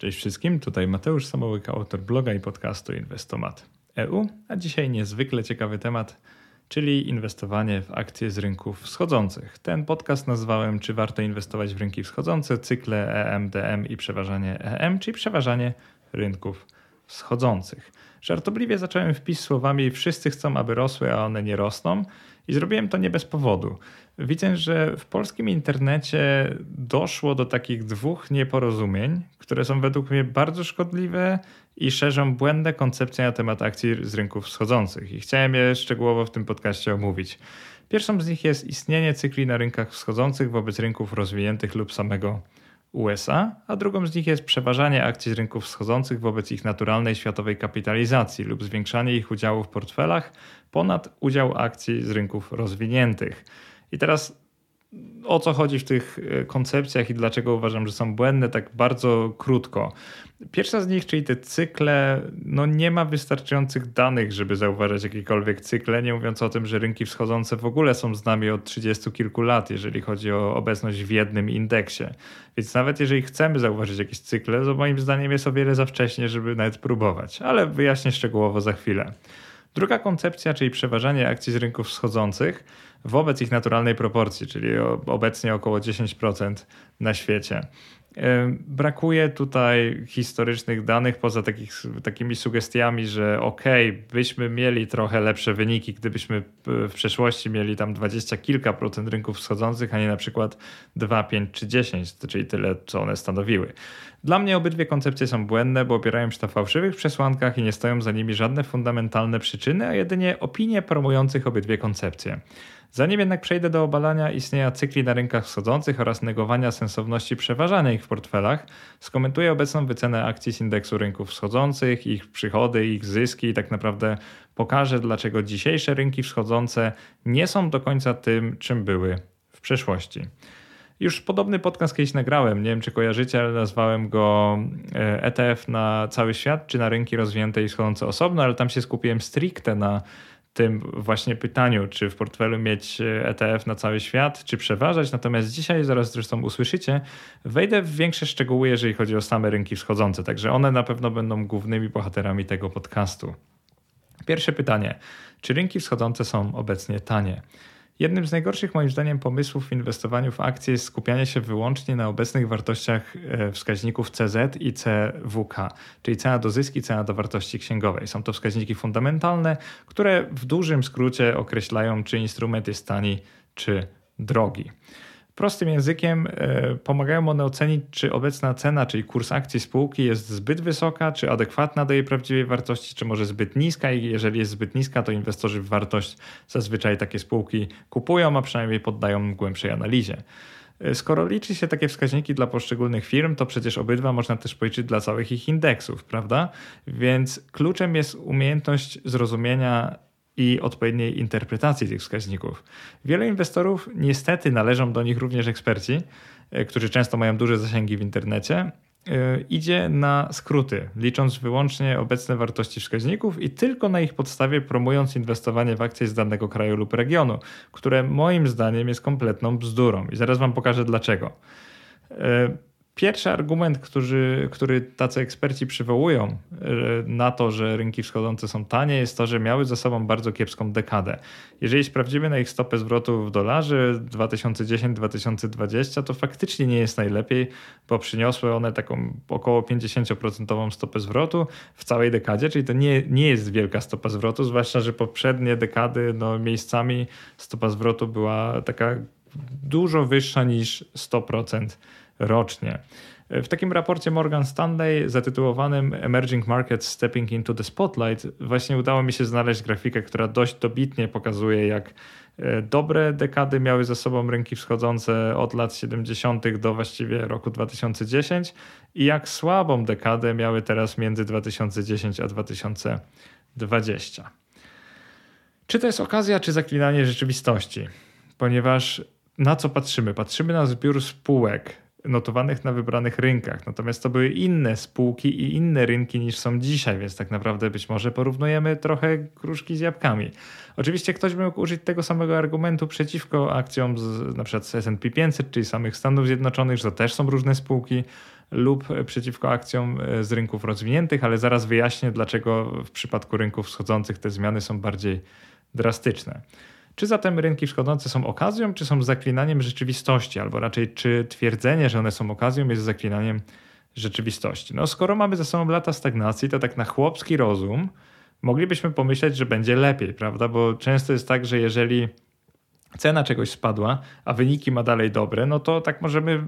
Cześć wszystkim, tutaj Mateusz Samołyk, autor bloga i podcastu Inwestomat.eu, a dzisiaj niezwykle ciekawy temat, czyli inwestowanie w akcje z rynków wschodzących. Ten podcast nazwałem Czy warto inwestować w rynki wschodzące, cykle EM/DM i przeważanie EM, czyli przeważanie rynków wschodzących. Żartobliwie zacząłem wpis słowami wszyscy chcą, aby rosły, a one nie rosną i zrobiłem to nie bez powodu. Widzę, że w polskim internecie doszło do takich dwóch nieporozumień, które są według mnie bardzo szkodliwe i szerzą błędne koncepcje na temat akcji z rynków wschodzących i chciałem je szczegółowo w tym podcaście omówić. Pierwszą z nich jest istnienie cykli na rynkach wschodzących wobec rynków rozwiniętych lub samego USA, a drugą z nich jest przeważanie akcji z rynków wschodzących wobec ich naturalnej światowej kapitalizacji lub zwiększanie ich udziału w portfelach ponad udział akcji z rynków rozwiniętych. I teraz o co chodzi w tych koncepcjach i dlaczego uważam, że są błędne, tak bardzo krótko. Pierwsza z nich, czyli te cykle, nie ma wystarczających danych, żeby zauważać jakiekolwiek cykle, nie mówiąc o tym, że rynki wschodzące w ogóle są z nami od 30 kilku lat, jeżeli chodzi o obecność w jednym indeksie. Więc nawet jeżeli chcemy zauważyć jakieś cykle, to moim zdaniem jest o wiele za wcześnie, żeby nawet próbować, ale wyjaśnię szczegółowo za chwilę. Druga koncepcja, czyli przeważanie akcji z rynków wschodzących wobec ich naturalnej proporcji, czyli obecnie około 10% na świecie. Brakuje tutaj historycznych danych poza takimi sugestiami, że byśmy mieli trochę lepsze wyniki, gdybyśmy w przeszłości mieli tam 20 kilka procent rynków wschodzących, a nie na przykład 2, 5 czy 10, czyli tyle, co one stanowiły. Dla mnie obydwie koncepcje są błędne, bo opierają się na fałszywych przesłankach i nie stoją za nimi żadne fundamentalne przyczyny, a jedynie opinie promujących obydwie koncepcje. Zanim jednak przejdę do obalania istnienia cykli na rynkach wschodzących oraz negowania sensowności przeważania ich w portfelach, skomentuję obecną wycenę akcji z indeksu rynków wschodzących, ich przychody, ich zyski i tak naprawdę pokażę, dlaczego dzisiejsze rynki wschodzące nie są do końca tym, czym były w przeszłości. Już podobny podcast kiedyś nagrałem, nie wiem czy kojarzycie, ale nazwałem go ETF na cały świat czy na rynki rozwinięte i wschodzące osobno, ale tam się skupiłem stricte na tym właśnie pytaniu, czy w portfelu mieć ETF na cały świat, czy przeważać. Natomiast dzisiaj, zaraz zresztą usłyszycie, wejdę w większe szczegóły, jeżeli chodzi o same rynki wschodzące. Także one na pewno będą głównymi bohaterami tego podcastu. Pierwsze pytanie. Czy rynki wschodzące są obecnie tanie? Jednym z najgorszych moim zdaniem pomysłów w inwestowaniu w akcje jest skupianie się wyłącznie na obecnych wartościach wskaźników CZ i CWK, czyli cena do zyski, cena do wartości księgowej. Są to wskaźniki fundamentalne, które w dużym skrócie określają, czy instrument jest tani, czy drogi. Prostym językiem pomagają one ocenić, czy obecna cena, czyli kurs akcji spółki jest zbyt wysoka, czy adekwatna do jej prawdziwej wartości, czy może zbyt niska. I jeżeli jest zbyt niska, to inwestorzy w wartość zazwyczaj takie spółki kupują, a przynajmniej poddają głębszej analizie. Skoro liczy się takie wskaźniki dla poszczególnych firm, to przecież obydwa można też policzyć dla całych ich indeksów, prawda? Więc kluczem jest umiejętność zrozumienia i odpowiedniej interpretacji tych wskaźników. Wielu inwestorów, niestety należą do nich również eksperci, którzy często mają duże zasięgi w internecie, idzie na skróty, licząc wyłącznie obecne wartości wskaźników i tylko na ich podstawie promując inwestowanie w akcje z danego kraju lub regionu, które moim zdaniem jest kompletną bzdurą i zaraz wam pokażę dlaczego. Pierwszy argument, który tacy eksperci przywołują na to, że rynki wschodzące są tanie, jest to, że miały za sobą bardzo kiepską dekadę. Jeżeli sprawdzimy na ich stopę zwrotu w dolarze 2010-2020, to faktycznie nie jest najlepiej, bo przyniosły one taką około 50% stopę zwrotu w całej dekadzie, czyli to nie jest wielka stopa zwrotu, zwłaszcza, że poprzednie dekady miejscami stopa zwrotu była taka dużo wyższa niż 100% rocznie. W takim raporcie Morgan Stanley zatytułowanym Emerging Markets Stepping into the Spotlight właśnie udało mi się znaleźć grafikę, która dość dobitnie pokazuje, jak dobre dekady miały za sobą rynki wschodzące od lat 70. do właściwie roku 2010 i jak słabą dekadę miały teraz między 2010 a 2020. Czy to jest okazja, czy zaklinanie rzeczywistości? Ponieważ na co patrzymy? Patrzymy na zbiór spółek notowanych na wybranych rynkach, natomiast to były inne spółki i inne rynki niż są dzisiaj, więc tak naprawdę być może porównujemy trochę gruszki z jabłkami. Oczywiście ktoś by mógł użyć tego samego argumentu przeciwko akcjom z, na przykład z S&P 500, czyli samych Stanów Zjednoczonych, że to też są różne spółki, lub przeciwko akcjom z rynków rozwiniętych, ale zaraz wyjaśnię, dlaczego w przypadku rynków wschodzących te zmiany są bardziej drastyczne. Czy zatem rynki wschodzące są okazją, czy są zaklinaniem rzeczywistości, albo raczej czy twierdzenie, że one są okazją, jest zaklinaniem rzeczywistości? No, skoro mamy za sobą lata stagnacji, to tak na chłopski rozum moglibyśmy pomyśleć, że będzie lepiej, prawda? Bo często jest tak, że jeżeli cena czegoś spadła, a wyniki ma dalej dobre, no to tak możemy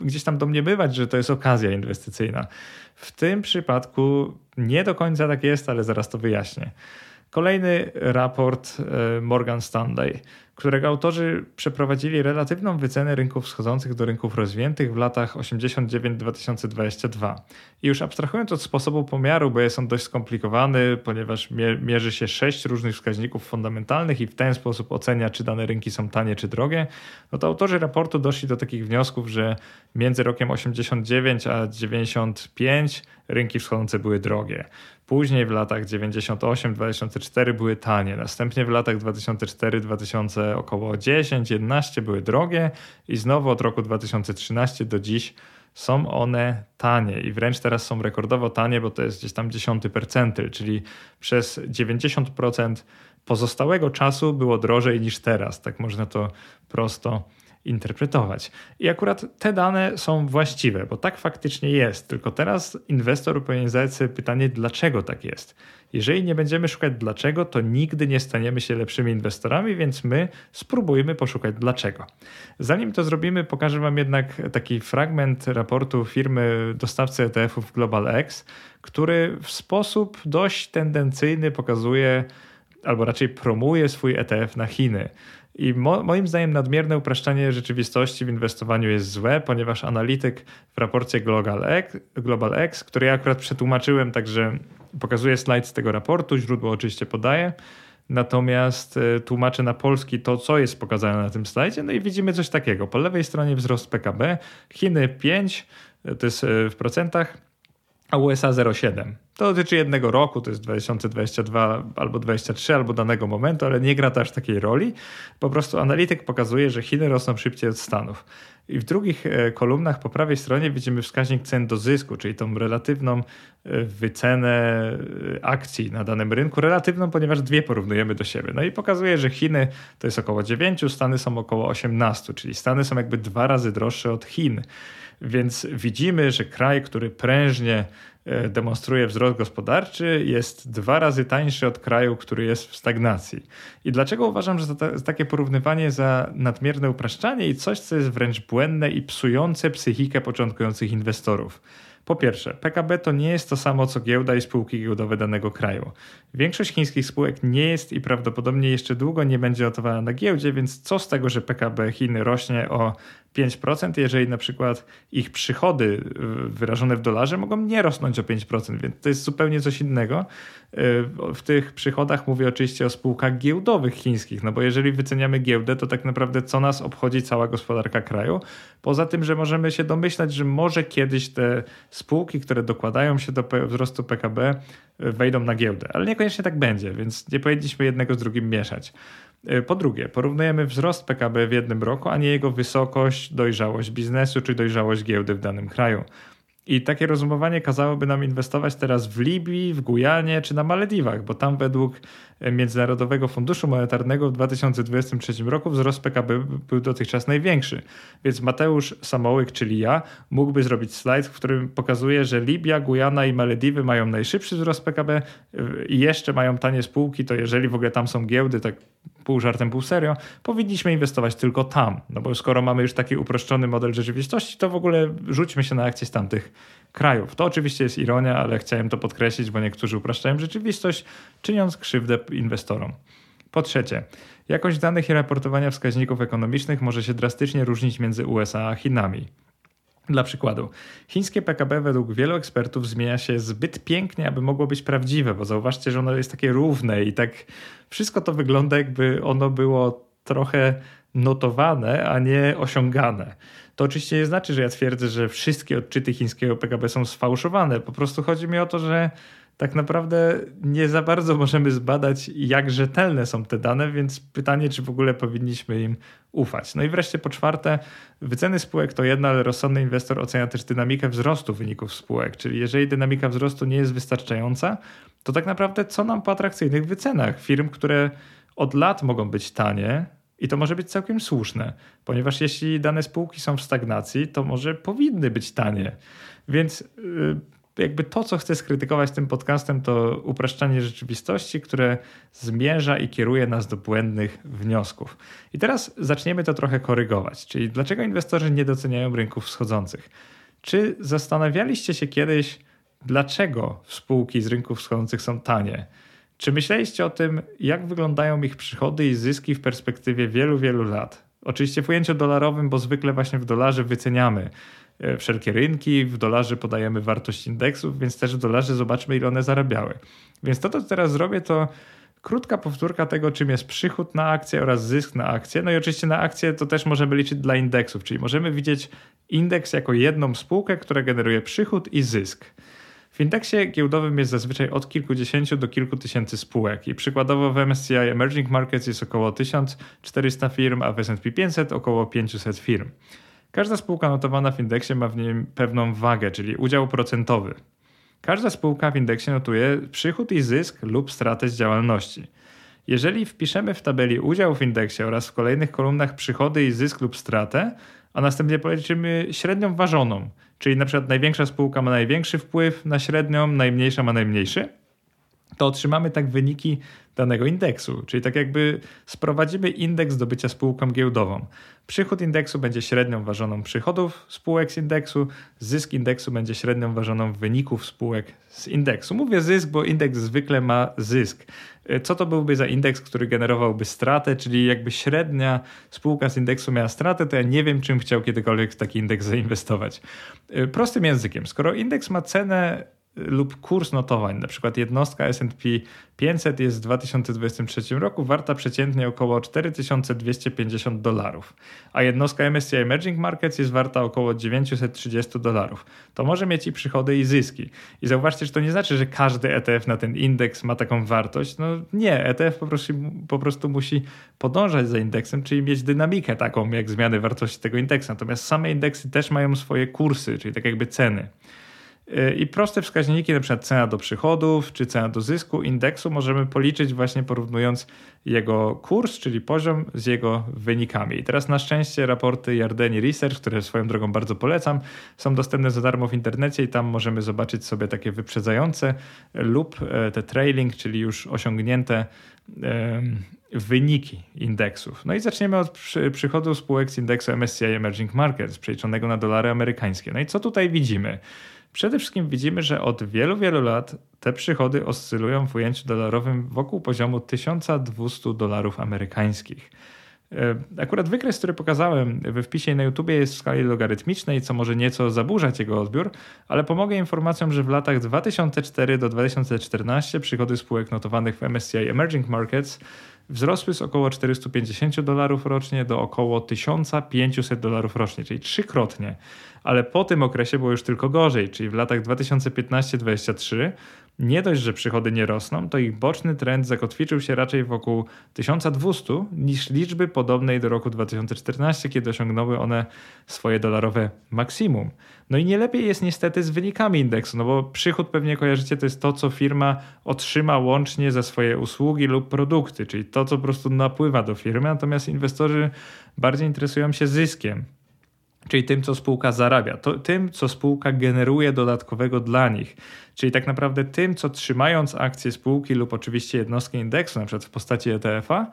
gdzieś tam domniemywać, że to jest okazja inwestycyjna. W tym przypadku nie do końca tak jest, ale zaraz to wyjaśnię. Kolejny raport Morgan Stanley, którego autorzy przeprowadzili relatywną wycenę rynków wschodzących do rynków rozwiniętych w latach 1989-2022. I już abstrahując od sposobu pomiaru, bo jest on dość skomplikowany, ponieważ mierzy się 6 różnych wskaźników fundamentalnych i w ten sposób ocenia, czy dane rynki są tanie czy drogie, no to autorzy raportu doszli do takich wniosków, że między rokiem 89 a 95 rynki wschodzące były drogie. Później w latach 98-2004 były tanie, następnie w latach 2004-2000 około 10-11 były drogie i znowu od roku 2013 do dziś są one tanie i wręcz teraz są rekordowo tanie, bo to jest gdzieś tam 0,1%, czyli przez 90% pozostałego czasu było drożej niż teraz, tak można to prosto interpretować. I akurat te dane są właściwe, bo tak faktycznie jest, tylko teraz inwestor powinien zadać sobie pytanie, dlaczego tak jest. Jeżeli nie będziemy szukać dlaczego, to nigdy nie staniemy się lepszymi inwestorami, więc my spróbujmy poszukać dlaczego. Zanim to zrobimy, pokażę Wam jednak taki fragment raportu firmy dostawcy ETF-ów GlobalX, który w sposób dość tendencyjny pokazuje, albo raczej promuje swój ETF na Chiny. I moim zdaniem nadmierne upraszczanie rzeczywistości w inwestowaniu jest złe, ponieważ analityk w raporcie GlobalX, który ja akurat przetłumaczyłem, także pokazuję slajd z tego raportu, źródło oczywiście podaję, natomiast tłumaczę na polski to, co jest pokazane na tym slajdzie, no i widzimy coś takiego. Po lewej stronie wzrost PKB, Chiny 5, to jest w procentach, a USA 0,7. To dotyczy jednego roku, to jest 2022 albo 2023 albo danego momentu, ale nie gra to aż takiej roli. Po prostu analityk pokazuje, że Chiny rosną szybciej od Stanów. I w drugich kolumnach po prawej stronie widzimy wskaźnik cen do zysku, czyli tą relatywną wycenę akcji na danym rynku. Relatywną, ponieważ dwie porównujemy do siebie. No i pokazuje, że Chiny to jest około 9, Stany są około 18, czyli Stany są jakby 2 razy droższe od Chin. Więc widzimy, że kraj, który prężnie demonstruje wzrost gospodarczy, jest 2 razy tańszy od kraju, który jest w stagnacji. I dlaczego uważam, że takie porównywanie za nadmierne upraszczanie i coś, co jest wręcz błędne i psujące psychikę początkujących inwestorów? Po pierwsze, PKB to nie jest to samo, co giełda i spółki giełdowe danego kraju. Większość chińskich spółek nie jest i prawdopodobnie jeszcze długo nie będzie notowana na giełdzie, więc co z tego, że PKB Chiny rośnie o 5%, jeżeli na przykład ich przychody wyrażone w dolarze mogą nie rosnąć o 5%, więc to jest zupełnie coś innego. W tych przychodach mówię oczywiście o spółkach giełdowych chińskich, no bo jeżeli wyceniamy giełdę, to tak naprawdę co nas obchodzi cała gospodarka kraju? Poza tym, że możemy się domyślać, że może kiedyś te spółki, które dokładają się do wzrostu PKB, wejdą na giełdę, ale niekoniecznie tak będzie, więc nie powinniśmy jednego z drugim mieszać. Po drugie, porównujemy wzrost PKB w jednym roku, a nie jego wysokość, dojrzałość biznesu czy dojrzałość giełdy w danym kraju. I takie rozumowanie kazałoby nam inwestować teraz w Libii, w Gujanie czy na Malediwach, bo tam według Międzynarodowego Funduszu Monetarnego w 2023 roku wzrost PKB był dotychczas największy. Więc Mateusz Samołyk, czyli ja, mógłby zrobić slajd, w którym pokazuje, że Libia, Gujana i Malediwy mają najszybszy wzrost PKB i jeszcze mają tanie spółki, to jeżeli w ogóle tam są giełdy, tak pół żartem, pół serio, powinniśmy inwestować tylko tam, no bo skoro mamy już taki uproszczony model rzeczywistości, to w ogóle rzućmy się na akcje z tamtych krajów. To oczywiście jest ironia, ale chciałem to podkreślić, bo niektórzy upraszczają rzeczywistość, czyniąc krzywdę inwestorom. Po trzecie, jakość danych i raportowania wskaźników ekonomicznych może się drastycznie różnić między USA a Chinami. Dla przykładu, chińskie PKB według wielu ekspertów zmienia się zbyt pięknie, aby mogło być prawdziwe, bo zauważcie, że ono jest takie równe i tak wszystko to wygląda, jakby ono było trochę notowane, a nie osiągane. To oczywiście nie znaczy, że ja twierdzę, że wszystkie odczyty chińskiego PKB są sfałszowane. Po prostu chodzi mi o to, że tak naprawdę nie za bardzo możemy zbadać, jak rzetelne są te dane, więc pytanie, czy w ogóle powinniśmy im ufać. No i wreszcie po czwarte, wyceny spółek to jedno, ale rozsądny inwestor ocenia też dynamikę wzrostu wyników spółek, czyli jeżeli dynamika wzrostu nie jest wystarczająca, to tak naprawdę co nam po atrakcyjnych wycenach firm, które od lat mogą być tanie, i to może być całkiem słuszne, ponieważ jeśli dane spółki są w stagnacji, to może powinny być tanie. Więc jakby to, co chcę skrytykować tym podcastem, to upraszczanie rzeczywistości, które zmierza i kieruje nas do błędnych wniosków. I teraz zaczniemy to trochę korygować, czyli dlaczego inwestorzy nie doceniają rynków wschodzących? Czy zastanawialiście się kiedyś, dlaczego spółki z rynków wschodzących są tanie? Czy myśleliście o tym, jak wyglądają ich przychody i zyski w perspektywie wielu, wielu lat? Oczywiście w ujęciu dolarowym, bo zwykle właśnie w dolarze wyceniamy wszelkie rynki, w dolarze podajemy wartość indeksów, więc też w dolarze zobaczmy, ile one zarabiały. Więc to, co teraz zrobię, to krótka powtórka tego, czym jest przychód na akcję oraz zysk na akcję. No i oczywiście na akcję to też możemy liczyć dla indeksów, czyli możemy widzieć indeks jako jedną spółkę, która generuje przychód i zysk. W indeksie giełdowym jest zazwyczaj od kilkudziesięciu do kilku tysięcy spółek i przykładowo w MSCI Emerging Markets jest około 1400 firm, a w S&P 500 około 500 firm. Każda spółka notowana w indeksie ma w nim pewną wagę, czyli udział procentowy. Każda spółka w indeksie notuje przychód i zysk lub stratę z działalności. Jeżeli wpiszemy w tabeli udział w indeksie oraz w kolejnych kolumnach przychody i zysk lub stratę, a następnie policzymy średnią ważoną, czyli na przykład największa spółka ma największy wpływ na średnią, najmniejsza ma najmniejszy, to otrzymamy tak wyniki danego indeksu, czyli tak jakby sprowadzimy indeks do bycia spółką giełdową. Przychód indeksu będzie średnią ważoną przychodów spółek z indeksu, zysk indeksu będzie średnią ważoną wyników spółek z indeksu. Mówię zysk, bo indeks zwykle ma zysk. Co to byłby za indeks, który generowałby stratę, czyli jakby średnia spółka z indeksu miała stratę, to ja nie wiem, czym chciał kiedykolwiek w taki indeks zainwestować. Prostym językiem, skoro indeks ma cenę lub kurs notowań, na przykład jednostka S&P 500 jest w 2023 roku warta przeciętnie około $4250, a jednostka MSCI Emerging Markets jest warta około $930. To może mieć i przychody, i zyski. I zauważcie, że to nie znaczy, że każdy ETF na ten indeks ma taką wartość. No nie, ETF po prostu musi podążać za indeksem, czyli mieć dynamikę taką jak zmiany wartości tego indeksu. Natomiast same indeksy też mają swoje kursy, czyli tak jakby ceny. I proste wskaźniki, np. cena do przychodów czy cena do zysku indeksu możemy policzyć właśnie porównując jego kurs, czyli poziom z jego wynikami. I teraz na szczęście raporty Yardeni Research, które swoją drogą bardzo polecam, są dostępne za darmo w internecie i tam możemy zobaczyć sobie takie wyprzedzające lub te trailing, czyli już osiągnięte wyniki indeksów. No i zaczniemy od przychodu spółek z indeksu MSCI Emerging Markets przeliczonego na dolary amerykańskie. No i co tutaj widzimy? Przede wszystkim widzimy, że od wielu, wielu lat te przychody oscylują w ujęciu dolarowym wokół poziomu $1200 amerykańskich. Akurat wykres, który pokazałem we wpisie na YouTubie jest w skali logarytmicznej, co może nieco zaburzać jego odbiór, ale pomogę informacjom, że w latach 2004 do 2014 przychody spółek notowanych w MSCI Emerging Markets wzrosły z około $450 rocznie do około $1500 rocznie, czyli trzykrotnie. Ale po tym okresie było już tylko gorzej, czyli w latach 2015-2023 nie dość, że przychody nie rosną, to ich boczny trend zakotwiczył się raczej wokół 1200 niż liczby podobnej do roku 2014, kiedy osiągnęły one swoje dolarowe maksimum. No i nie lepiej jest niestety z wynikami indeksu, no bo przychód pewnie kojarzycie, to jest to, co firma otrzyma łącznie za swoje usługi lub produkty, czyli to, co po prostu napływa do firmy, natomiast inwestorzy bardziej interesują się zyskiem. Czyli tym, co spółka zarabia, to tym, co spółka generuje dodatkowego dla nich, czyli tak naprawdę tym, co trzymając akcje spółki lub oczywiście jednostki indeksu, na przykład w postaci ETF-a,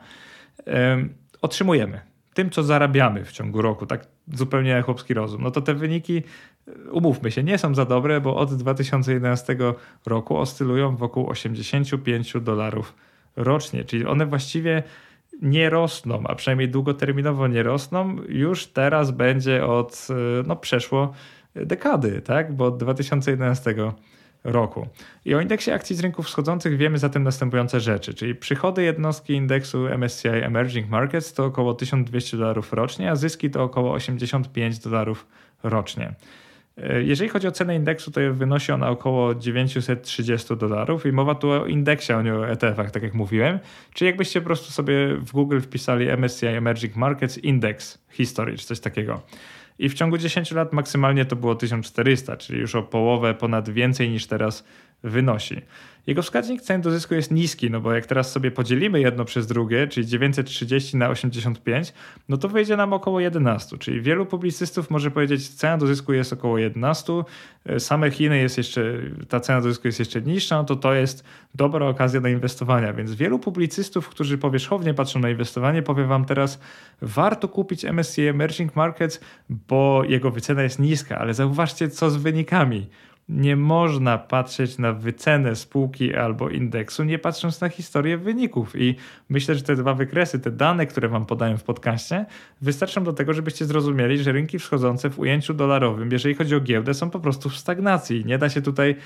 otrzymujemy. Tym, co zarabiamy w ciągu roku, tak zupełnie chłopski rozum. No to te wyniki, umówmy się, nie są za dobre, bo od 2011 roku oscylują wokół $85 rocznie, czyli one właściwie nie rosną, a przynajmniej długoterminowo nie rosną, już teraz będzie od przeszło dekady, tak? Bo od 2011 roku. I o indeksie akcji z rynków wschodzących wiemy zatem następujące rzeczy, czyli przychody jednostki indeksu MSCI Emerging Markets to około $1200 rocznie, a zyski to około $85 rocznie. Jeżeli chodzi o cenę indeksu, to wynosi ona około $930 i mowa tu o indeksie, a nie o ETF-ach, tak jak mówiłem. Czyli jakbyście po prostu sobie w Google wpisali MSCI Emerging Markets Index History czy coś takiego. I w ciągu 10 lat maksymalnie to było 1400, czyli już o połowę ponad więcej niż teraz wynosi. Jego wskaźnik cen do zysku jest niski, no bo jak teraz sobie podzielimy jedno przez drugie, czyli 930 na 85, no to wyjdzie nam około 11, czyli wielu publicystów może powiedzieć, że cena do zysku jest około 11, same Chiny jest jeszcze, ta cena do zysku jest jeszcze niższa, no to jest dobra okazja do inwestowania, więc wielu publicystów, którzy powierzchownie patrzą na inwestowanie, powie wam teraz, warto kupić MSCI Emerging Markets, bo jego wycena jest niska, ale zauważcie co z wynikami. Nie można patrzeć na wycenę spółki albo indeksu, nie patrząc na historię wyników i myślę, że te dwa wykresy, te dane, które wam podałem w podcaście, wystarczą do tego, żebyście zrozumieli, że rynki wschodzące w ujęciu dolarowym, jeżeli chodzi o giełdę, są po prostu w stagnacji. Nie da się tutaj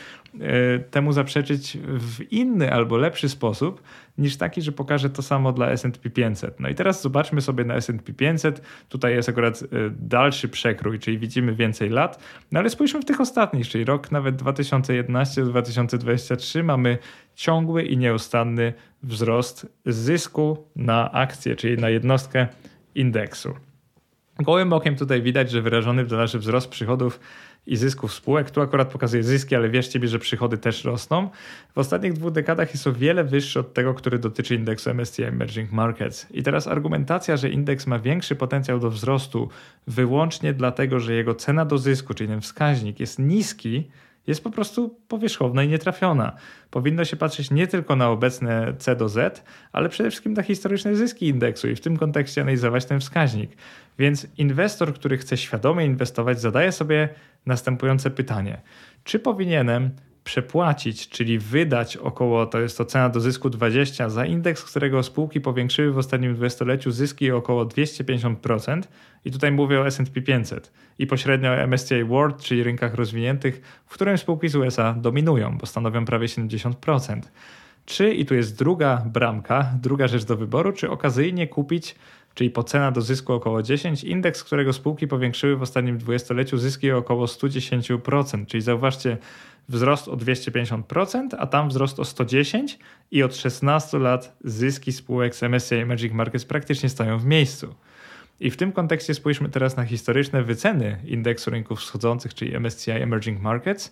temu zaprzeczyć w inny albo lepszy sposób niż taki, że pokażę to samo dla S&P 500. No i teraz zobaczmy sobie na S&P 500. Tutaj jest akurat dalszy przekrój, czyli widzimy więcej lat, no ale spójrzmy w tych ostatnich, czyli rok nawet 2011-2023 mamy ciągły i nieustanny wzrost zysku na akcję, czyli na jednostkę indeksu. Gołym okiem tutaj widać, że wyrażony w dolarze wzrost przychodów i zysków spółek. Tu akurat pokazuje zyski, ale wierzcie mi, że przychody też rosną. W ostatnich 2 dekadach jest o wiele wyższy od tego, który dotyczy indeksu MSCI Emerging Markets. I teraz argumentacja, że indeks ma większy potencjał do wzrostu wyłącznie dlatego, że jego cena do zysku, czyli ten wskaźnik, jest niski, jest po prostu powierzchowna i nietrafiona. Powinno się patrzeć nie tylko na obecne C do Z, ale przede wszystkim na historyczne zyski indeksu i w tym kontekście analizować ten wskaźnik. Więc inwestor, który chce świadomie inwestować, zadaje sobie następujące pytanie. Czy powinienem przepłacić, czyli wydać około, to jest to cena do zysku 20, za indeks, którego spółki powiększyły w ostatnim dwudziestoleciu zyski o około 250% i tutaj mówię o S&P 500 i pośrednio o MSCI World, czyli rynkach rozwiniętych, w którym spółki z USA dominują, bo stanowią prawie 70%. Czy, i tu jest druga bramka, druga rzecz do wyboru, czy okazyjnie kupić, czyli po cena do zysku około 10, indeks, którego spółki powiększyły w ostatnim dwudziestoleciu zyski o około 110%, czyli zauważcie, wzrost o 250%, a tam wzrost o 110% i od 16 lat zyski spółek z MSCI Emerging Markets praktycznie stoją w miejscu. I w tym kontekście spójrzmy teraz na historyczne wyceny indeksu rynków wschodzących, czyli MSCI Emerging Markets,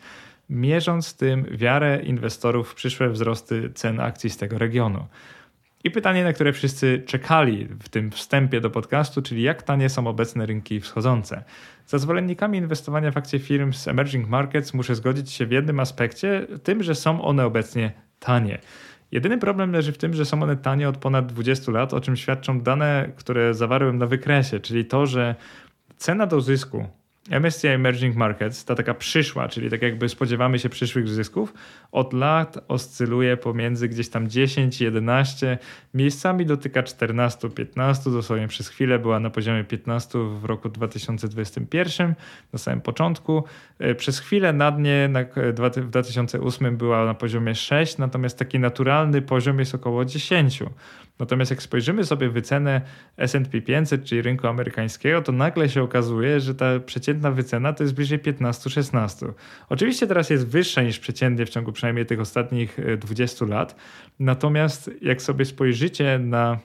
mierząc tym wiarę inwestorów w przyszłe wzrosty cen akcji z tego regionu. I pytanie, na które wszyscy czekali w tym wstępie do podcastu, czyli jak tanie są obecne rynki wschodzące. Za zwolennikami inwestowania w akcje firm z Emerging Markets muszę zgodzić się w jednym aspekcie, tym, że są one obecnie tanie. Jedyny problem leży w tym, że są one tanie od ponad 20 lat, o czym świadczą dane, które zawarłem na wykresie, czyli to, że cena do zysku MSCI Emerging Markets, ta taka przyszła, czyli tak jakby spodziewamy się przyszłych zysków, od lat oscyluje pomiędzy gdzieś tam 10, 11, miejscami dotyka 14, 15, dosłownie przez chwilę była na poziomie 15 w roku 2021, na samym początku. Przez chwilę na dnie w 2008 była na poziomie 6, natomiast taki naturalny poziom jest około 10. Natomiast jak spojrzymy sobie wycenę S&P 500, czyli rynku amerykańskiego, to nagle się okazuje, że ta przeciętna wycena to jest bliżej 15-16. Oczywiście teraz jest wyższa niż przeciętnie w ciągu przynajmniej tych ostatnich 20 lat, natomiast jak sobie spojrzycie na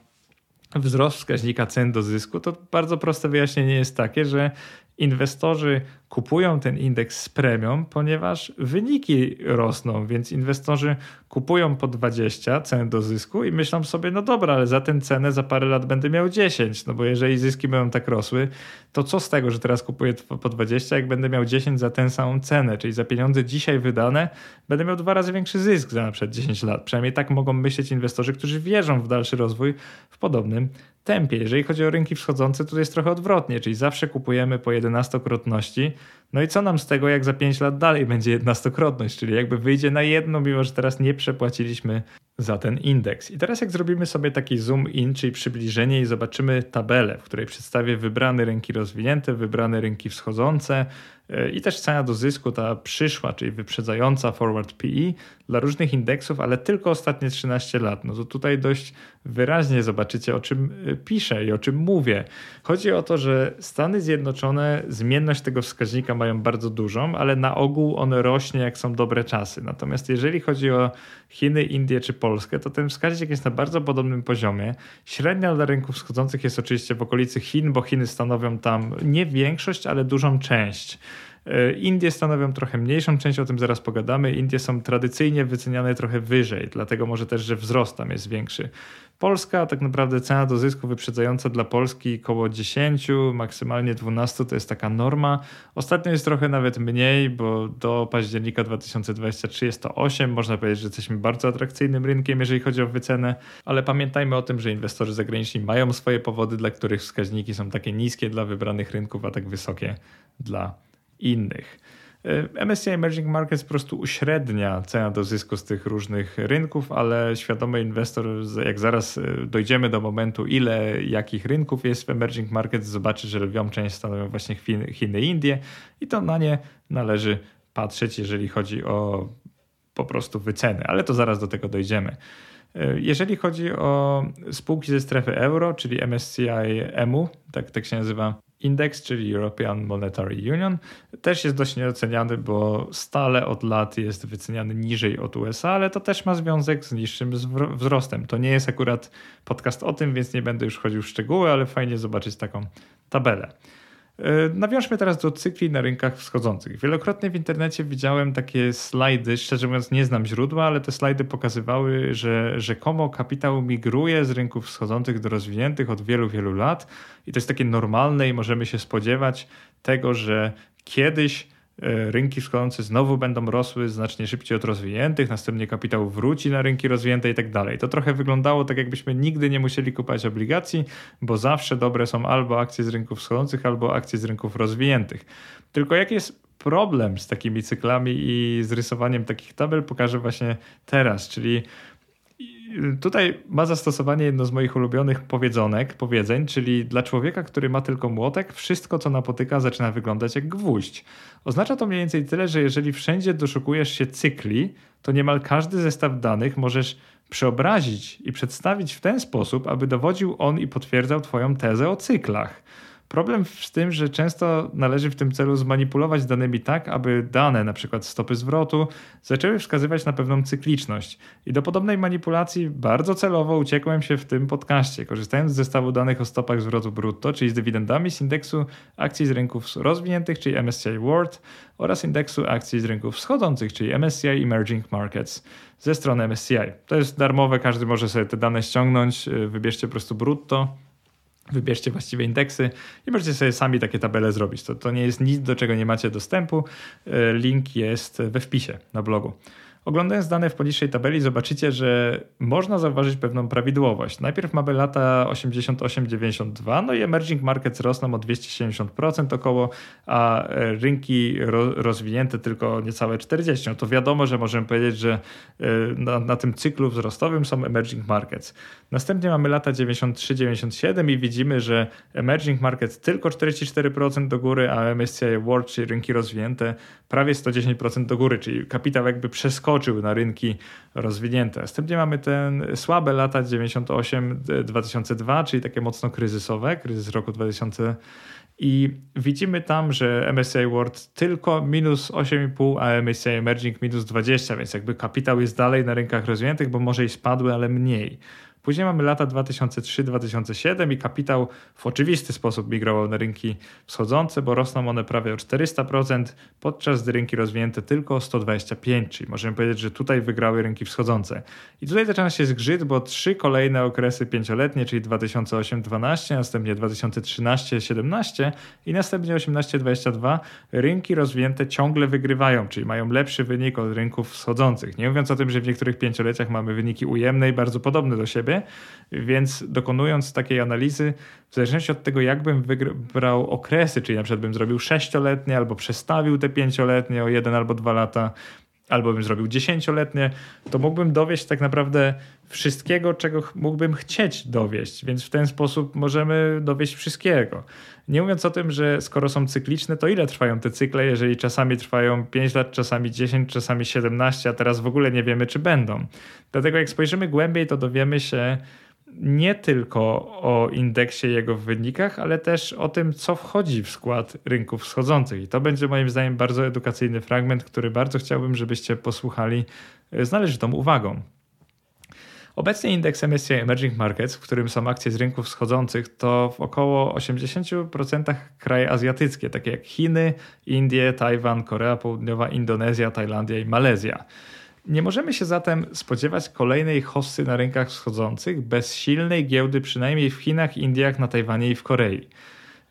wzrost wskaźnika cen do zysku, to bardzo proste wyjaśnienie jest takie, że inwestorzy kupują ten indeks z premią, ponieważ wyniki rosną, więc inwestorzy kupują po 20 cen do zysku i myślą sobie, no dobra, ale za tę cenę za parę lat będę miał 10, no bo jeżeli zyski będą tak rosły, to co z tego, że teraz kupuję po 20, jak będę miał 10 za tę samą cenę, czyli za pieniądze dzisiaj wydane będę miał 2 razy większy zysk za na przykład 10 lat. Przynajmniej tak mogą myśleć inwestorzy, którzy wierzą w dalszy rozwój w podobnym tempie. Jeżeli chodzi o rynki wschodzące, to jest trochę odwrotnie, czyli zawsze kupujemy po 11-krotności, No i co nam z tego, jak za 5 lat dalej będzie 1-krotność, czyli jakby wyjdzie na jedno, mimo że teraz nie przepłaciliśmy za ten indeks. I teraz jak zrobimy sobie taki zoom in, czyli przybliżenie i zobaczymy tabelę, w której przedstawię wybrane rynki rozwinięte, wybrane rynki wschodzące i też cena do zysku, ta przyszła, czyli wyprzedzająca forward PE dla różnych indeksów, ale tylko ostatnie 13 lat. No to tutaj dość wyraźnie zobaczycie, o czym piszę i o czym mówię. Chodzi o to, że Stany Zjednoczone zmienność tego wskaźnika mają bardzo dużą, ale na ogół on rośnie, jak są dobre czasy. Natomiast jeżeli chodzi o Chiny, Indie czy Polskę, to ten wskaźnik jest na bardzo podobnym poziomie. Średnia dla rynków wschodzących jest oczywiście w okolicy Chin, bo Chiny stanowią tam nie większość, ale dużą część. Indie stanowią trochę mniejszą część, o tym zaraz pogadamy. Indie są tradycyjnie wyceniane trochę wyżej, dlatego może też, że wzrost tam jest większy. Polska, tak naprawdę cena do zysku wyprzedzająca dla Polski koło 10, maksymalnie 12 to jest taka norma. Ostatnio jest trochę nawet mniej, bo do października 2023 jest to 8. Można powiedzieć, że jesteśmy bardzo atrakcyjnym rynkiem, jeżeli chodzi o wycenę, ale pamiętajmy o tym, że inwestorzy zagraniczni mają swoje powody, dla których wskaźniki są takie niskie dla wybranych rynków, a tak wysokie dla innych. MSCI Emerging Markets po prostu uśrednia cena do zysku z tych różnych rynków, ale świadomy inwestor, jak zaraz dojdziemy do momentu, ile jakich rynków jest w Emerging Markets, zobaczy, że lwią część stanowią właśnie Chiny i Indie i to na nie należy patrzeć, jeżeli chodzi o po prostu wyceny, ale to zaraz do tego dojdziemy. Jeżeli chodzi o spółki ze strefy euro, czyli MSCI EMU, tak się nazywa indeks, czyli European Monetary Union, też jest dość nieoceniany, bo stale od lat jest wyceniany niżej od USA, ale to też ma związek z niższym wzrostem. To nie jest akurat podcast o tym, więc nie będę już chodził w szczegóły, ale fajnie zobaczyć taką tabelę. Nawiążmy teraz do cykli na rynkach wschodzących. Wielokrotnie w internecie widziałem takie slajdy, szczerze mówiąc nie znam źródła, ale te slajdy pokazywały, że rzekomo kapitał migruje z rynków wschodzących do rozwiniętych od wielu, wielu lat i to jest takie normalne i możemy się spodziewać tego, że kiedyś rynki wschodzące znowu będą rosły znacznie szybciej od rozwiniętych, następnie kapitał wróci na rynki rozwinięte i tak dalej. To trochę wyglądało tak, jakbyśmy nigdy nie musieli kupować obligacji, bo zawsze dobre są albo akcje z rynków wschodzących, albo akcje z rynków rozwiniętych. Tylko jak jest problem z takimi cyklami i z rysowaniem takich tabel, pokażę właśnie teraz, czyli tutaj ma zastosowanie jedno z moich ulubionych powiedzeń, czyli dla człowieka, który ma tylko młotek, wszystko co napotyka zaczyna wyglądać jak gwóźdź. Oznacza to mniej więcej tyle, że jeżeli wszędzie doszukujesz się cykli, to niemal każdy zestaw danych możesz przeobrazić i przedstawić w ten sposób, aby dowodził on i potwierdzał twoją tezę o cyklach. Problem w tym, że często należy w tym celu zmanipulować danymi tak, aby dane, na przykład stopy zwrotu, zaczęły wskazywać na pewną cykliczność. I do podobnej manipulacji bardzo celowo uciekłem się w tym podcaście, korzystając z zestawu danych o stopach zwrotu brutto, czyli z dywidendami z indeksu akcji z rynków rozwiniętych, czyli MSCI World oraz indeksu akcji z rynków wschodzących, czyli MSCI Emerging Markets ze strony MSCI. To jest darmowe, każdy może sobie te dane ściągnąć, wybierzcie po prostu brutto. Wybierzcie właściwe indeksy i możecie sobie sami takie tabele zrobić. To nie jest nic, do czego nie macie dostępu. Link jest we wpisie na blogu. Oglądając dane w poniższej tabeli zobaczycie, że można zauważyć pewną prawidłowość. Najpierw mamy lata 88-92, no i emerging markets rosną o 270% około, a rynki rozwinięte tylko niecałe 40%. To wiadomo, że możemy powiedzieć, że na tym cyklu wzrostowym są emerging markets. Następnie mamy lata 93-97 i widzimy, że emerging markets tylko 44% do góry, a MSCI World, czyli rynki rozwinięte, prawie 110% do góry, czyli kapitał jakby przeskoczył na rynki rozwinięte. Następnie mamy te słabe lata 98-2002, czyli takie mocno kryzysowe, kryzys roku 2000 i widzimy tam, że MSCI World tylko minus 8,5, a MSCI Emerging minus 20, więc jakby kapitał jest dalej na rynkach rozwiniętych, bo może i spadły, ale mniej. Później mamy lata 2003-2007 i kapitał w oczywisty sposób migrował na rynki wschodzące, bo rosną one prawie o 400%, podczas gdy rynki rozwinięte tylko o 125%, czyli możemy powiedzieć, że tutaj wygrały rynki wschodzące. I tutaj zaczyna się zgrzyt, bo trzy kolejne okresy pięcioletnie, czyli 2008-12, następnie 2013-17 i następnie 18-22, rynki rozwinięte ciągle wygrywają, czyli mają lepszy wynik od rynków wschodzących. Nie mówiąc o tym, że w niektórych pięcioleciach mamy wyniki ujemne i bardzo podobne do siebie, potrzeby, więc dokonując takiej analizy, w zależności od tego, jak bym wybrał okresy, czyli na przykład bym zrobił 6-letnie albo przestawił te 5-letnie o 1 albo 2 lata, albo bym zrobił 10-letnie, to mógłbym dowieść tak naprawdę wszystkiego, czego mógłbym chcieć dowieść, więc w ten sposób możemy dowieść wszystkiego. Nie mówiąc o tym, że skoro są cykliczne, to ile trwają te cykle, jeżeli czasami trwają 5 lat, czasami 10, czasami 17, a teraz w ogóle nie wiemy, czy będą. Dlatego jak spojrzymy głębiej, to dowiemy się nie tylko o indeksie i jego wynikach, ale też o tym, co wchodzi w skład rynków wschodzących. I to będzie moim zdaniem bardzo edukacyjny fragment, który bardzo chciałbym, żebyście posłuchali z należytą uwagą. Obecnie indeks MSCI Emerging Markets, w którym są akcje z rynków wschodzących, to w około 80% kraje azjatyckie, takie jak Chiny, Indie, Tajwan, Korea Południowa, Indonezja, Tajlandia i Malezja. Nie możemy się zatem spodziewać kolejnej hossy na rynkach wschodzących bez silnej giełdy przynajmniej w Chinach, Indiach, na Tajwanie i w Korei.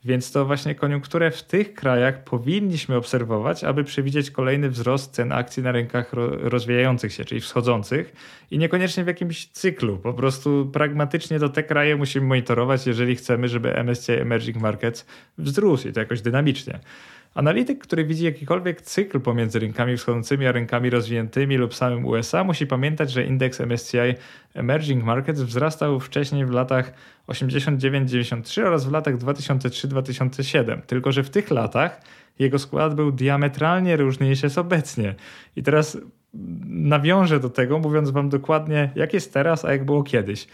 Więc to właśnie koniunkturę w tych krajach powinniśmy obserwować, aby przewidzieć kolejny wzrost cen akcji na rynkach rozwijających się, czyli wschodzących, i niekoniecznie w jakimś cyklu. Po prostu pragmatycznie to te kraje musimy monitorować, jeżeli chcemy, żeby MSCI Emerging Markets wzrósł i to jakoś dynamicznie. Analityk, który widzi jakikolwiek cykl pomiędzy rynkami wschodzącymi a rynkami rozwiniętymi lub samym USA, musi pamiętać, że indeks MSCI Emerging Markets wzrastał wcześniej w latach 89-93 oraz w latach 2003-2007, tylko że w tych latach jego skład był diametralnie różniejszy niż obecnie. I teraz nawiążę do tego, mówiąc wam dokładnie, jak jest teraz, a jak było kiedyś.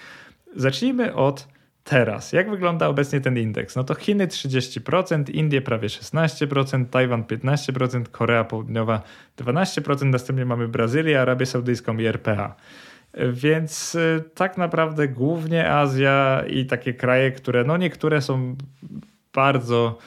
Zacznijmy od teraz. Jak wygląda obecnie ten indeks? No to Chiny 30%, Indie prawie 16%, Tajwan 15%, Korea Południowa 12%, następnie mamy Brazylię, Arabię Saudyjską i RPA. Więc tak naprawdę głównie Azja i takie kraje, które no niektóre są bardzo,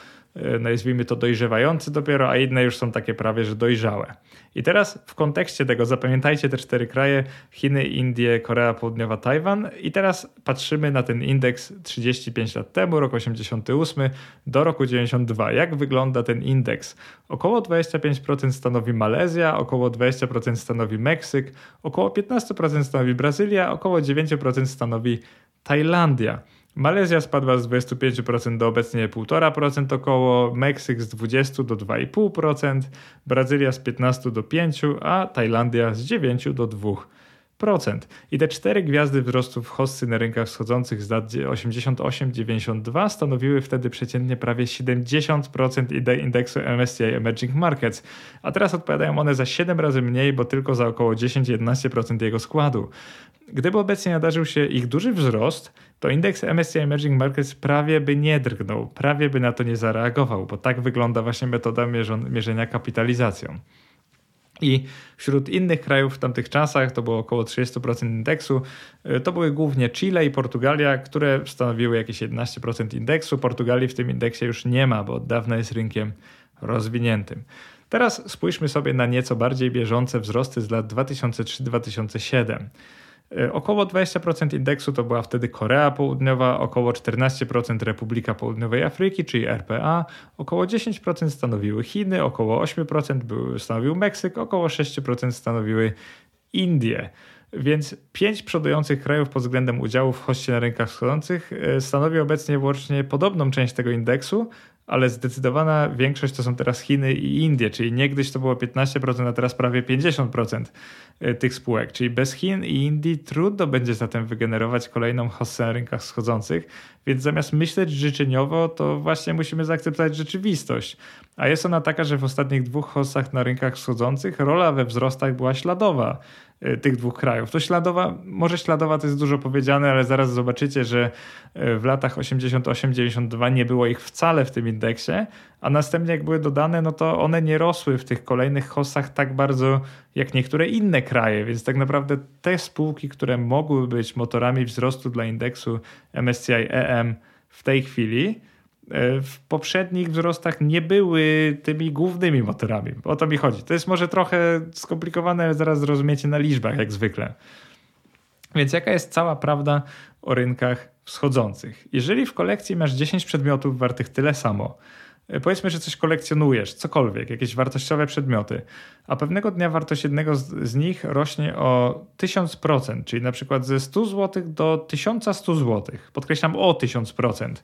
nazwijmy to, dojrzewające dopiero, a inne już są takie prawie, że dojrzałe. I teraz w kontekście tego zapamiętajcie te 4 kraje: Chiny, Indie, Korea Południowa, Tajwan. I teraz patrzymy na ten indeks 35 lat temu, rok 88 do roku 92. Jak wygląda ten indeks? Około 25% stanowi Malezja, około 20% stanowi Meksyk, około 15% stanowi Brazylia, około 9% stanowi Tajlandia. Malezja spadła z 25% do obecnie 1,5% około, Meksyk z 20% do 2,5%, Brazylia z 15% do 5%, a Tajlandia z 9% do 2%. I te 4 gwiazdy wzrostów hossy na rynkach wschodzących z lat 88-92 stanowiły wtedy przeciętnie prawie 70% indeksu MSCI Emerging Markets, a teraz odpowiadają one za 7 razy mniej, bo tylko za około 10-11% jego składu. Gdyby obecnie nadarzył się ich duży wzrost, to indeks MSCI Emerging Markets prawie by nie drgnął, prawie by na to nie zareagował, bo tak wygląda właśnie metoda mierzenia kapitalizacją. I wśród innych krajów w tamtych czasach, to było około 30% indeksu, to były głównie Chile i Portugalia, które stanowiły jakieś 11% indeksu. Portugalii w tym indeksie już nie ma, bo od dawna jest rynkiem rozwiniętym. Teraz spójrzmy sobie na nieco bardziej bieżące wzrosty z lat 2003-2007. Około 20% indeksu to była wtedy Korea Południowa, około 14% Republika Południowej Afryki, czyli RPA, około 10% stanowiły Chiny, około 8% stanowił Meksyk, około 6% stanowiły Indie. Więc 5 przodujących krajów pod względem udziału w hossie na rynkach wschodzących stanowi obecnie wyłącznie podobną część tego indeksu, ale zdecydowana większość to są teraz Chiny i Indie, czyli niegdyś to było 15%, a teraz prawie 50% tych spółek. Czyli bez Chin i Indii trudno będzie zatem wygenerować kolejną hossę na rynkach wschodzących, więc zamiast myśleć życzeniowo, to właśnie musimy zaakceptować rzeczywistość. A jest ona taka, że w ostatnich 2 hossach na rynkach wschodzących rola we wzrostach była śladowa tych 2 krajów. To śladowa, może śladowa to jest dużo powiedziane, ale zaraz zobaczycie, że w latach 88-92 nie było ich wcale w tym indeksie, a następnie jak były dodane, no to one nie rosły w tych kolejnych hossach tak bardzo jak niektóre inne kraje, więc tak naprawdę te spółki, które mogły być motorami wzrostu dla indeksu MSCI EM w tej chwili, w poprzednich wzrostach nie były tymi głównymi motorami. O to mi chodzi. To jest może trochę skomplikowane, ale zaraz zrozumiecie na liczbach jak zwykle. Więc jaka jest cała prawda o rynkach wschodzących? Jeżeli w kolekcji masz 10 przedmiotów wartych tyle samo, Powiedzmy, że coś kolekcjonujesz, cokolwiek, jakieś wartościowe przedmioty, a pewnego dnia wartość jednego z nich rośnie o 1000%, czyli na przykład ze 100 zł do 1100 zł, podkreślam o 1000%,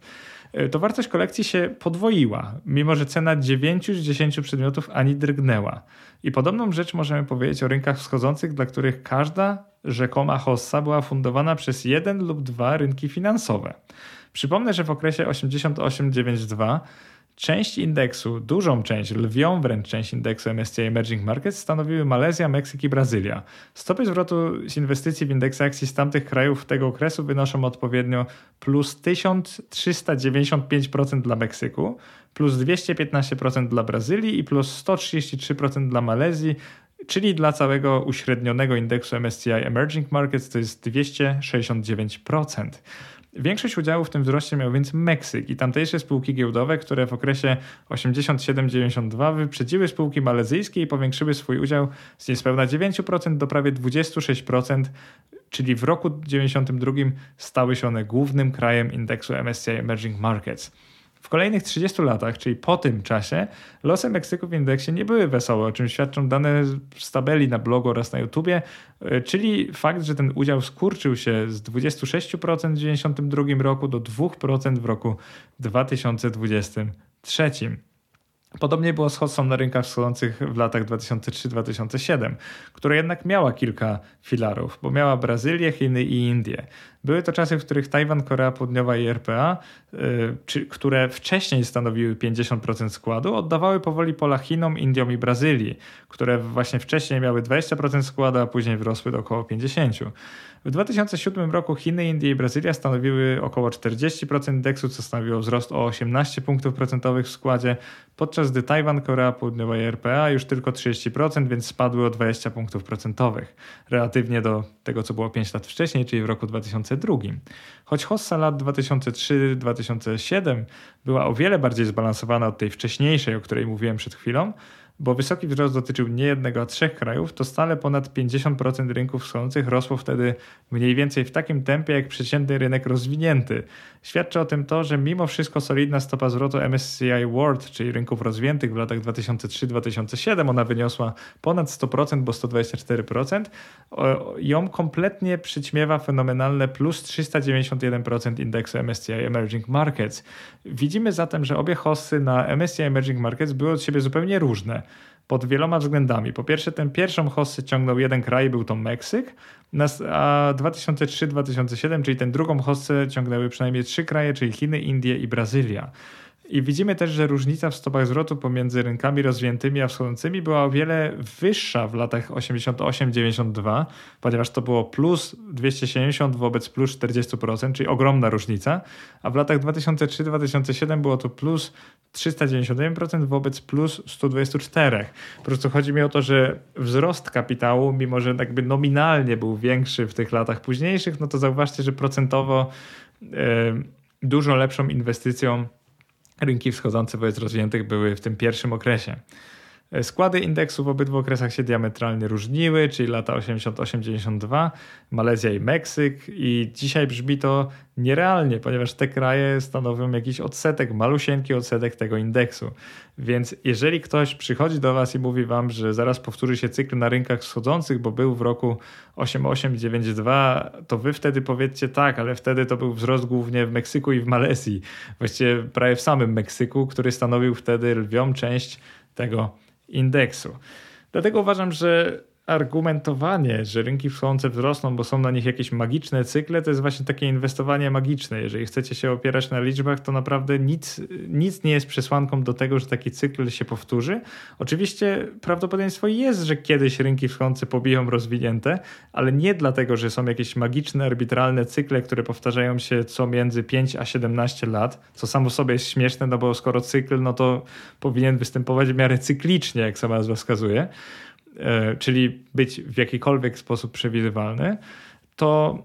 to wartość kolekcji się podwoiła, mimo że cena 9 z 10 przedmiotów ani drgnęła. I podobną rzecz możemy powiedzieć o rynkach wschodzących, dla których każda rzekoma hossa była fundowana przez jeden lub dwa rynki finansowe. Przypomnę, że w okresie 88-92 część indeksu, dużą część, lwią wręcz część indeksu MSCI Emerging Markets stanowiły Malezja, Meksyk i Brazylia. Stopy zwrotu z inwestycji w indeks akcji z tamtych krajów tego okresu wynoszą odpowiednio plus 1395% dla Meksyku, plus 215% dla Brazylii i plus 133% dla Malezji, czyli dla całego uśrednionego indeksu MSCI Emerging Markets to jest 269%. Większość udziału w tym wzroście miał więc Meksyk i tamtejsze spółki giełdowe, które w okresie 87-92 wyprzedziły spółki malezyjskie i powiększyły swój udział z niespełna 9% do prawie 26%, czyli w roku 92 stały się one głównym krajem indeksu MSCI Emerging Markets. W kolejnych 30 latach, czyli po tym czasie, losy Meksyku w indeksie nie były wesołe, o czym świadczą dane z tabeli na blogu oraz na YouTubie, czyli fakt, że ten udział skurczył się z 26% w 1992 roku do 2% w roku 2023. Podobnie było z hossą na rynkach wschodzących w latach 2003-2007, która jednak miała kilka filarów, bo miała Brazylię, Chiny i Indie. Były to czasy, w których Tajwan, Korea Południowa i RPA, które wcześniej stanowiły 50% składu, oddawały powoli pola Chinom, Indiom i Brazylii, które właśnie wcześniej miały 20% składu, a później wyrosły do około 50%. W 2007 roku Chiny, Indie i Brazylia stanowiły około 40% indeksu, co stanowiło wzrost o 18 punktów procentowych w składzie, podczas gdy Tajwan, Korea Południowa i RPA już tylko 30%, więc spadły o 20 punktów procentowych, relatywnie do tego, co było 5 lat wcześniej, czyli w roku 2002. Choć hossa lat 2003-2007 była o wiele bardziej zbalansowana od tej wcześniejszej, o której mówiłem przed chwilą, bo wysoki wzrost dotyczył nie jednego, a trzech krajów, to stale ponad 50% rynków wschodzących rosło wtedy mniej więcej w takim tempie jak przeciętny rynek rozwinięty. Świadczy o tym to, że mimo wszystko solidna stopa zwrotu MSCI World, czyli rynków rozwiniętych w latach 2003-2007, ona wyniosła ponad 100%, bo 124%, ją kompletnie przyćmiewa fenomenalne plus 391% indeksu MSCI Emerging Markets. Widzimy zatem, że obie hossy na MSCI Emerging Markets były od siebie zupełnie różne. Pod wieloma względami. Po pierwsze, tę pierwszą hossę ciągnął jeden kraj, był to Meksyk, a 2003-2007, czyli tę drugą hossę ciągnęły przynajmniej trzy kraje, czyli Chiny, Indie i Brazylia. I widzimy też, że różnica w stopach zwrotu pomiędzy rynkami rozwiniętymi a wschodzącymi była o wiele wyższa w latach 88-92, ponieważ to było plus 270 wobec plus 40%, czyli ogromna różnica, a w latach 2003-2007 było to plus 391% wobec plus 124%. Po prostu chodzi mi o to, że wzrost kapitału, mimo że jakby nominalnie był większy w tych latach późniejszych, no to zauważcie, że procentowo dużo lepszą inwestycją rynki wschodzące wobec rozwiniętych były w tym pierwszym okresie. Składy indeksu w obydwu okresach się diametralnie różniły, czyli lata 88-92, Malezja i Meksyk, i dzisiaj brzmi to nierealnie, ponieważ te kraje stanowią jakiś odsetek, malusieńki odsetek tego indeksu. Więc jeżeli ktoś przychodzi do Was i mówi Wam, że zaraz powtórzy się cykl na rynkach wschodzących, bo był w roku 88-92, to Wy wtedy powiedzcie tak, ale wtedy to był wzrost głównie w Meksyku i w Malezji. Właściwie prawie w samym Meksyku, który stanowił wtedy lwią część tego indeksu. Dlatego uważam, że argumentowanie, że rynki wschodzące wzrosną, bo są na nich jakieś magiczne cykle, to jest właśnie takie inwestowanie magiczne. Jeżeli chcecie się opierać na liczbach, to naprawdę nic nie jest przesłanką do tego, że taki cykl się powtórzy. Oczywiście prawdopodobieństwo jest, że kiedyś rynki wschodzące pobiją rozwinięte, ale nie dlatego, że są jakieś magiczne, arbitralne cykle, które powtarzają się co między 5 a 17 lat, co samo w sobie jest śmieszne, no bo skoro cykl, no to powinien występować w miarę cyklicznie, jak sama nazwa wskazuje, czyli być w jakikolwiek sposób przewidywalny, to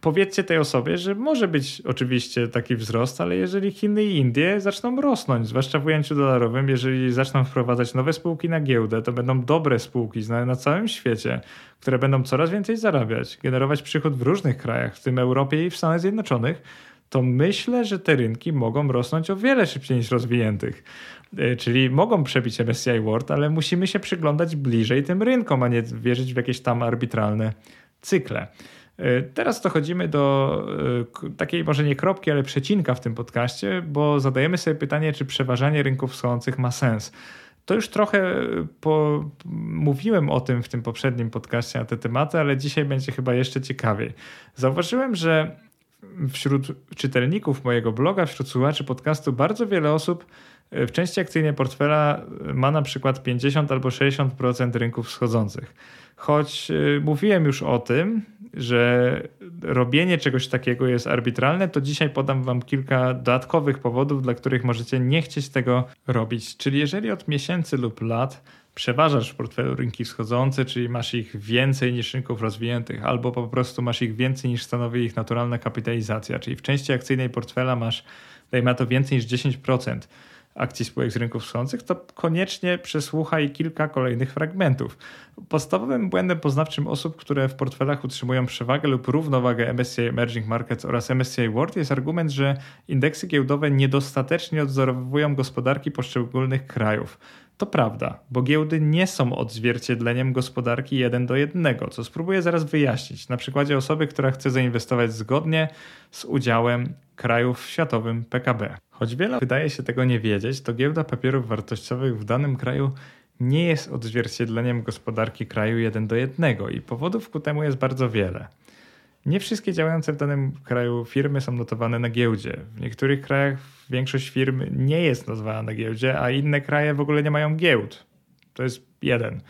powiedzcie tej osobie, że może być oczywiście taki wzrost, ale jeżeli Chiny i Indie zaczną rosnąć, zwłaszcza w ujęciu dolarowym, jeżeli zaczną wprowadzać nowe spółki na giełdę, to będą dobre spółki znane na całym świecie, które będą coraz więcej zarabiać, generować przychód w różnych krajach, w tym Europie i w Stanach Zjednoczonych, to myślę, że te rynki mogą rosnąć o wiele szybciej niż rozwiniętych. Czyli mogą przebić MSCI World, ale musimy się przyglądać bliżej tym rynkom, a nie wierzyć w jakieś tam arbitralne cykle. Teraz dochodzimy do takiej może nie kropki, ale przecinka w tym podcaście, bo zadajemy sobie pytanie, czy przeważanie rynków wschodzących ma sens. To już trochę mówiłem o tym w tym poprzednim podcaście na te tematy, ale dzisiaj będzie chyba jeszcze ciekawiej. Zauważyłem, że wśród czytelników mojego bloga, wśród słuchaczy podcastu bardzo wiele osób w części akcyjnej portfela ma na przykład 50 albo 60% rynków wschodzących. Choć mówiłem już o tym, że robienie czegoś takiego jest arbitralne, to dzisiaj podam wam kilka dodatkowych powodów, dla których możecie nie chcieć tego robić. Czyli jeżeli od miesięcy lub lat przeważasz w portfelu rynki wschodzące, czyli masz ich więcej niż rynków rozwiniętych, albo po prostu masz ich więcej niż stanowi ich naturalna kapitalizacja, czyli w części akcyjnej portfela masz, dajmy na to, więcej niż 10% akcji spółek z rynków wschodzących, to koniecznie przesłuchaj kilka kolejnych fragmentów. Podstawowym błędem poznawczym osób, które w portfelach utrzymują przewagę lub równowagę MSCI Emerging Markets oraz MSCI World, jest argument, że indeksy giełdowe niedostatecznie odwzorowują gospodarki poszczególnych krajów. To prawda, bo giełdy nie są odzwierciedleniem gospodarki 1:1, co spróbuję zaraz wyjaśnić na przykładzie osoby, która chce zainwestować zgodnie z udziałem krajów w światowym PKB. Choć wiele wydaje się tego nie wiedzieć, to giełda papierów wartościowych w danym kraju nie jest odzwierciedleniem gospodarki kraju 1:1 i powodów ku temu jest bardzo wiele. Nie wszystkie działające w danym kraju firmy są notowane na giełdzie. W niektórych krajach większość firm nie jest notowana na giełdzie, a inne kraje w ogóle nie mają giełd. To jest 1.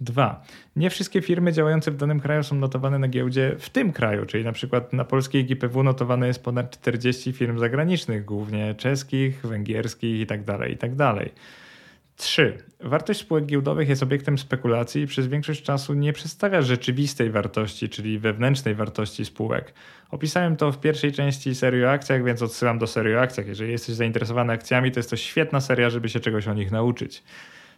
2. Nie wszystkie firmy działające w danym kraju są notowane na giełdzie w tym kraju, czyli na przykład na polskiej GPW notowane jest ponad 40 firm zagranicznych, głównie czeskich, węgierskich itd. 3. Wartość spółek giełdowych jest obiektem spekulacji i przez większość czasu nie przedstawia rzeczywistej wartości, czyli wewnętrznej wartości spółek. Opisałem to w pierwszej części serii o akcjach, więc odsyłam do serii o akcjach. Jeżeli jesteś zainteresowany akcjami, to jest to świetna seria, żeby się czegoś o nich nauczyć.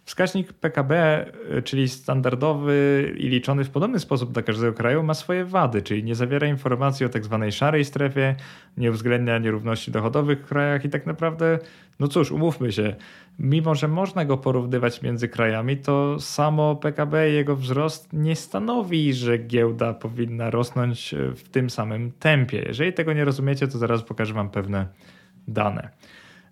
Wskaźnik PKB, czyli standardowy i liczony w podobny sposób dla każdego kraju, ma swoje wady, czyli nie zawiera informacji o tak zwanej szarej strefie, nie uwzględnia nierówności dochodowych w krajach i tak naprawdę, no cóż, umówmy się, mimo że można go porównywać między krajami, to samo PKB i jego wzrost nie stanowi, że giełda powinna rosnąć w tym samym tempie. Jeżeli tego nie rozumiecie, to zaraz pokażę wam pewne dane.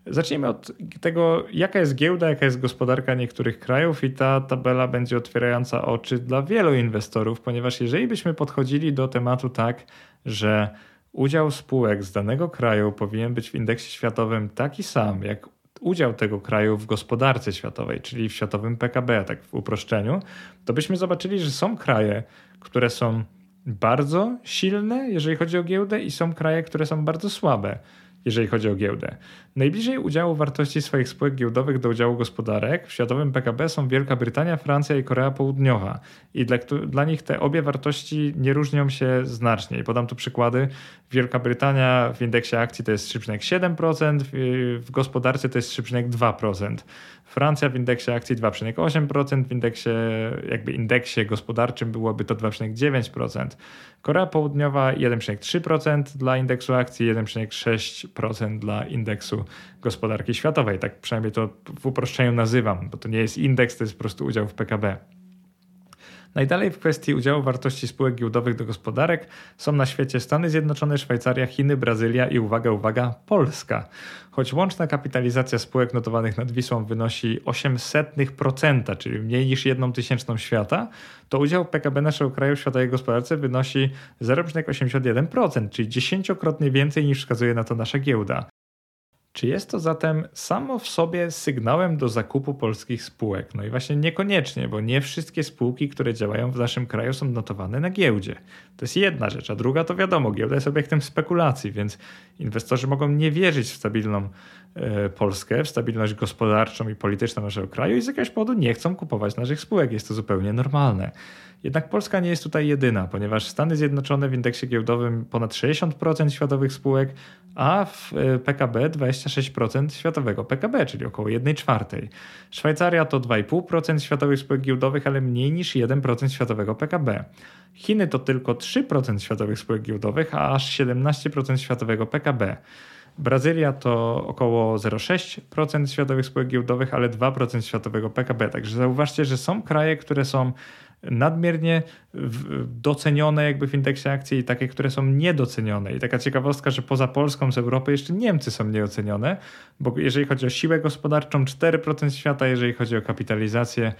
Zacznijmy od tego, jaka jest giełda, jaka jest gospodarka niektórych krajów i ta tabela będzie otwierająca oczy dla wielu inwestorów, ponieważ jeżeli byśmy podchodzili do tematu tak, że udział spółek z danego kraju powinien być w indeksie światowym taki sam jak udział tego kraju w gospodarce światowej, czyli w światowym PKB, tak w uproszczeniu, to byśmy zobaczyli, że są kraje, które są bardzo silne, jeżeli chodzi o giełdę, i są kraje, które są bardzo słabe, jeżeli chodzi o giełdę. Najbliżej udziału wartości swoich spółek giełdowych do udziału gospodarek w światowym PKB są Wielka Brytania, Francja i Korea Południowa i dla nich te obie wartości nie różnią się znacznie. I podam tu przykłady. Wielka Brytania w indeksie akcji to jest 3,7%, w gospodarce to jest 3,2%. Francja w indeksie akcji 2,8%, w indeksie gospodarczym byłoby to 2,9%. Korea Południowa 1,3% dla indeksu akcji, 1,6% dla indeksu gospodarki światowej. Tak przynajmniej to w uproszczeniu nazywam, bo to nie jest indeks, to jest po prostu udział w PKB. Najdalej w kwestii udziału wartości spółek giełdowych do gospodarek są na świecie Stany Zjednoczone, Szwajcaria, Chiny, Brazylia i uwaga, Polska. Choć łączna kapitalizacja spółek notowanych nad Wisłą wynosi 0,08%, czyli mniej niż 0,01 świata, to udział PKB naszego kraju w światowej gospodarce wynosi 0,81%, czyli 10-krotnie więcej niż wskazuje na to nasza giełda. Czy jest to zatem samo w sobie sygnałem do zakupu polskich spółek? No i właśnie niekoniecznie, bo nie wszystkie spółki, które działają w naszym kraju, są notowane na giełdzie. To jest jedna rzecz, a druga to wiadomo, giełda jest obiektem spekulacji, więc inwestorzy mogą nie wierzyć w stabilną Polskę, w stabilność gospodarczą i polityczną naszego kraju i z jakiegoś powodu nie chcą kupować naszych spółek. Jest to zupełnie normalne. Jednak Polska nie jest tutaj jedyna, ponieważ Stany Zjednoczone w indeksie giełdowym ponad 60% światowych spółek, a w PKB 20%. 26% światowego PKB, czyli około 1/4. Szwajcaria to 2,5% światowych spółek giełdowych, ale mniej niż 1% światowego PKB. Chiny to tylko 3% światowych spółek giełdowych, a aż 17% światowego PKB. Brazylia to około 0,6% światowych spółek giełdowych, ale 2% światowego PKB. Także zauważcie, że są kraje, które są nadmiernie docenione jakby w indeksie akcji i takie, które są niedocenione. I taka ciekawostka, że poza Polską z Europy jeszcze Niemcy są nieocenione, bo jeżeli chodzi o siłę gospodarczą 4% świata, jeżeli chodzi o kapitalizację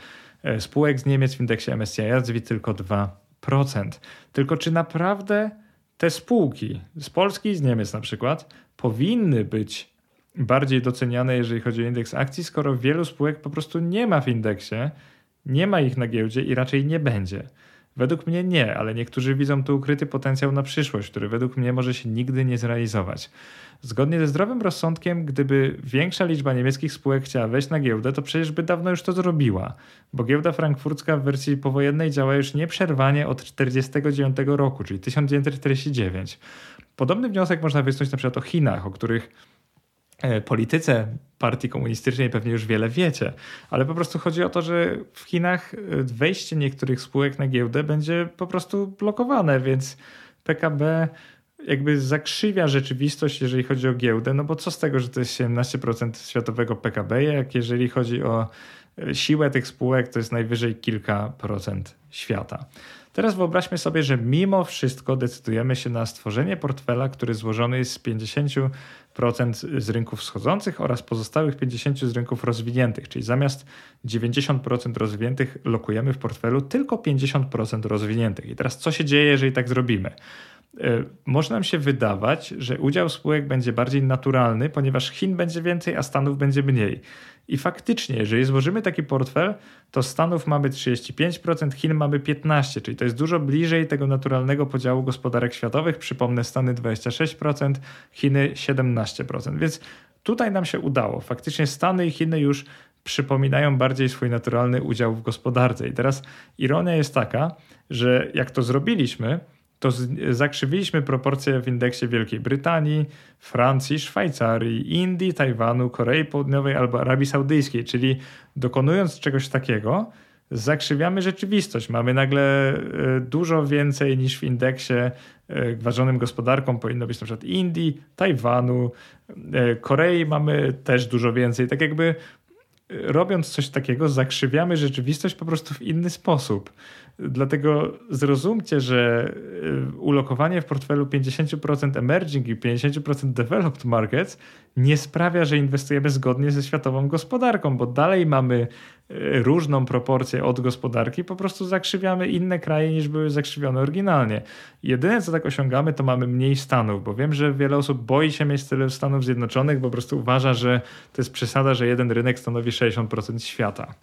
spółek z Niemiec w indeksie MSCI ACWI tylko 2%. Tylko czy naprawdę te spółki z Polski i z Niemiec na przykład powinny być bardziej doceniane, jeżeli chodzi o indeks akcji, skoro wielu spółek po prostu nie ma w indeksie, nie ma ich na giełdzie i raczej nie będzie? Według mnie nie, ale niektórzy widzą tu ukryty potencjał na przyszłość, który według mnie może się nigdy nie zrealizować. Zgodnie ze zdrowym rozsądkiem, gdyby większa liczba niemieckich spółek chciała wejść na giełdę, to przecież by dawno już to zrobiła, bo giełda frankfurcka w wersji powojennej działa już nieprzerwanie od 1949 roku, czyli 1949. Podobny wniosek można wysunąć na przykład o Chinach, o których polityce partii komunistycznej pewnie już wiele wiecie, ale po prostu chodzi o to, że w Chinach wejście niektórych spółek na giełdę będzie po prostu blokowane, więc PKB jakby zakrzywia rzeczywistość, jeżeli chodzi o giełdę, no bo co z tego, że to jest 17% światowego PKB, jak jeżeli chodzi o siłę tych spółek, to jest najwyżej kilka procent świata. Teraz wyobraźmy sobie, że mimo wszystko decydujemy się na stworzenie portfela, który złożony jest z 50% z rynków wschodzących oraz pozostałych 50% z rynków rozwiniętych, czyli zamiast 90% rozwiniętych lokujemy w portfelu tylko 50% rozwiniętych. I teraz co się dzieje, jeżeli tak zrobimy? Może nam się wydawać, że udział spółek będzie bardziej naturalny, ponieważ Chin będzie więcej, a Stanów będzie mniej. I faktycznie, jeżeli złożymy taki portfel, to Stanów mamy 35%, Chin mamy 15%, czyli to jest dużo bliżej tego naturalnego podziału gospodarek światowych. Przypomnę, Stany 26%, Chiny 17%. Więc tutaj nam się udało. Faktycznie Stany i Chiny już przypominają bardziej swój naturalny udział w gospodarce. I teraz ironia jest taka, że jak to zrobiliśmy, to zakrzywiliśmy proporcje w indeksie Wielkiej Brytanii, Francji, Szwajcarii, Indii, Tajwanu, Korei Południowej albo Arabii Saudyjskiej, czyli dokonując czegoś takiego, zakrzywiamy rzeczywistość. Mamy nagle dużo więcej niż w indeksie gwarzonym gospodarką powinno być na przykład Indii, Tajwanu, Korei mamy też dużo więcej. Tak jakby robiąc coś takiego, zakrzywiamy rzeczywistość po prostu w inny sposób. Dlatego zrozumcie, że ulokowanie w portfelu 50% emerging i 50% developed markets nie sprawia, że inwestujemy zgodnie ze światową gospodarką, bo dalej mamy różną proporcję od gospodarki, po prostu zakrzywiamy inne kraje niż były zakrzywione oryginalnie. Jedyne co tak osiągamy, to mamy mniej Stanów, bo wiem, że wiele osób boi się mieć tyle Stanów Zjednoczonych, bo po prostu uważa, że to jest przesada, że jeden rynek stanowi 60% świata.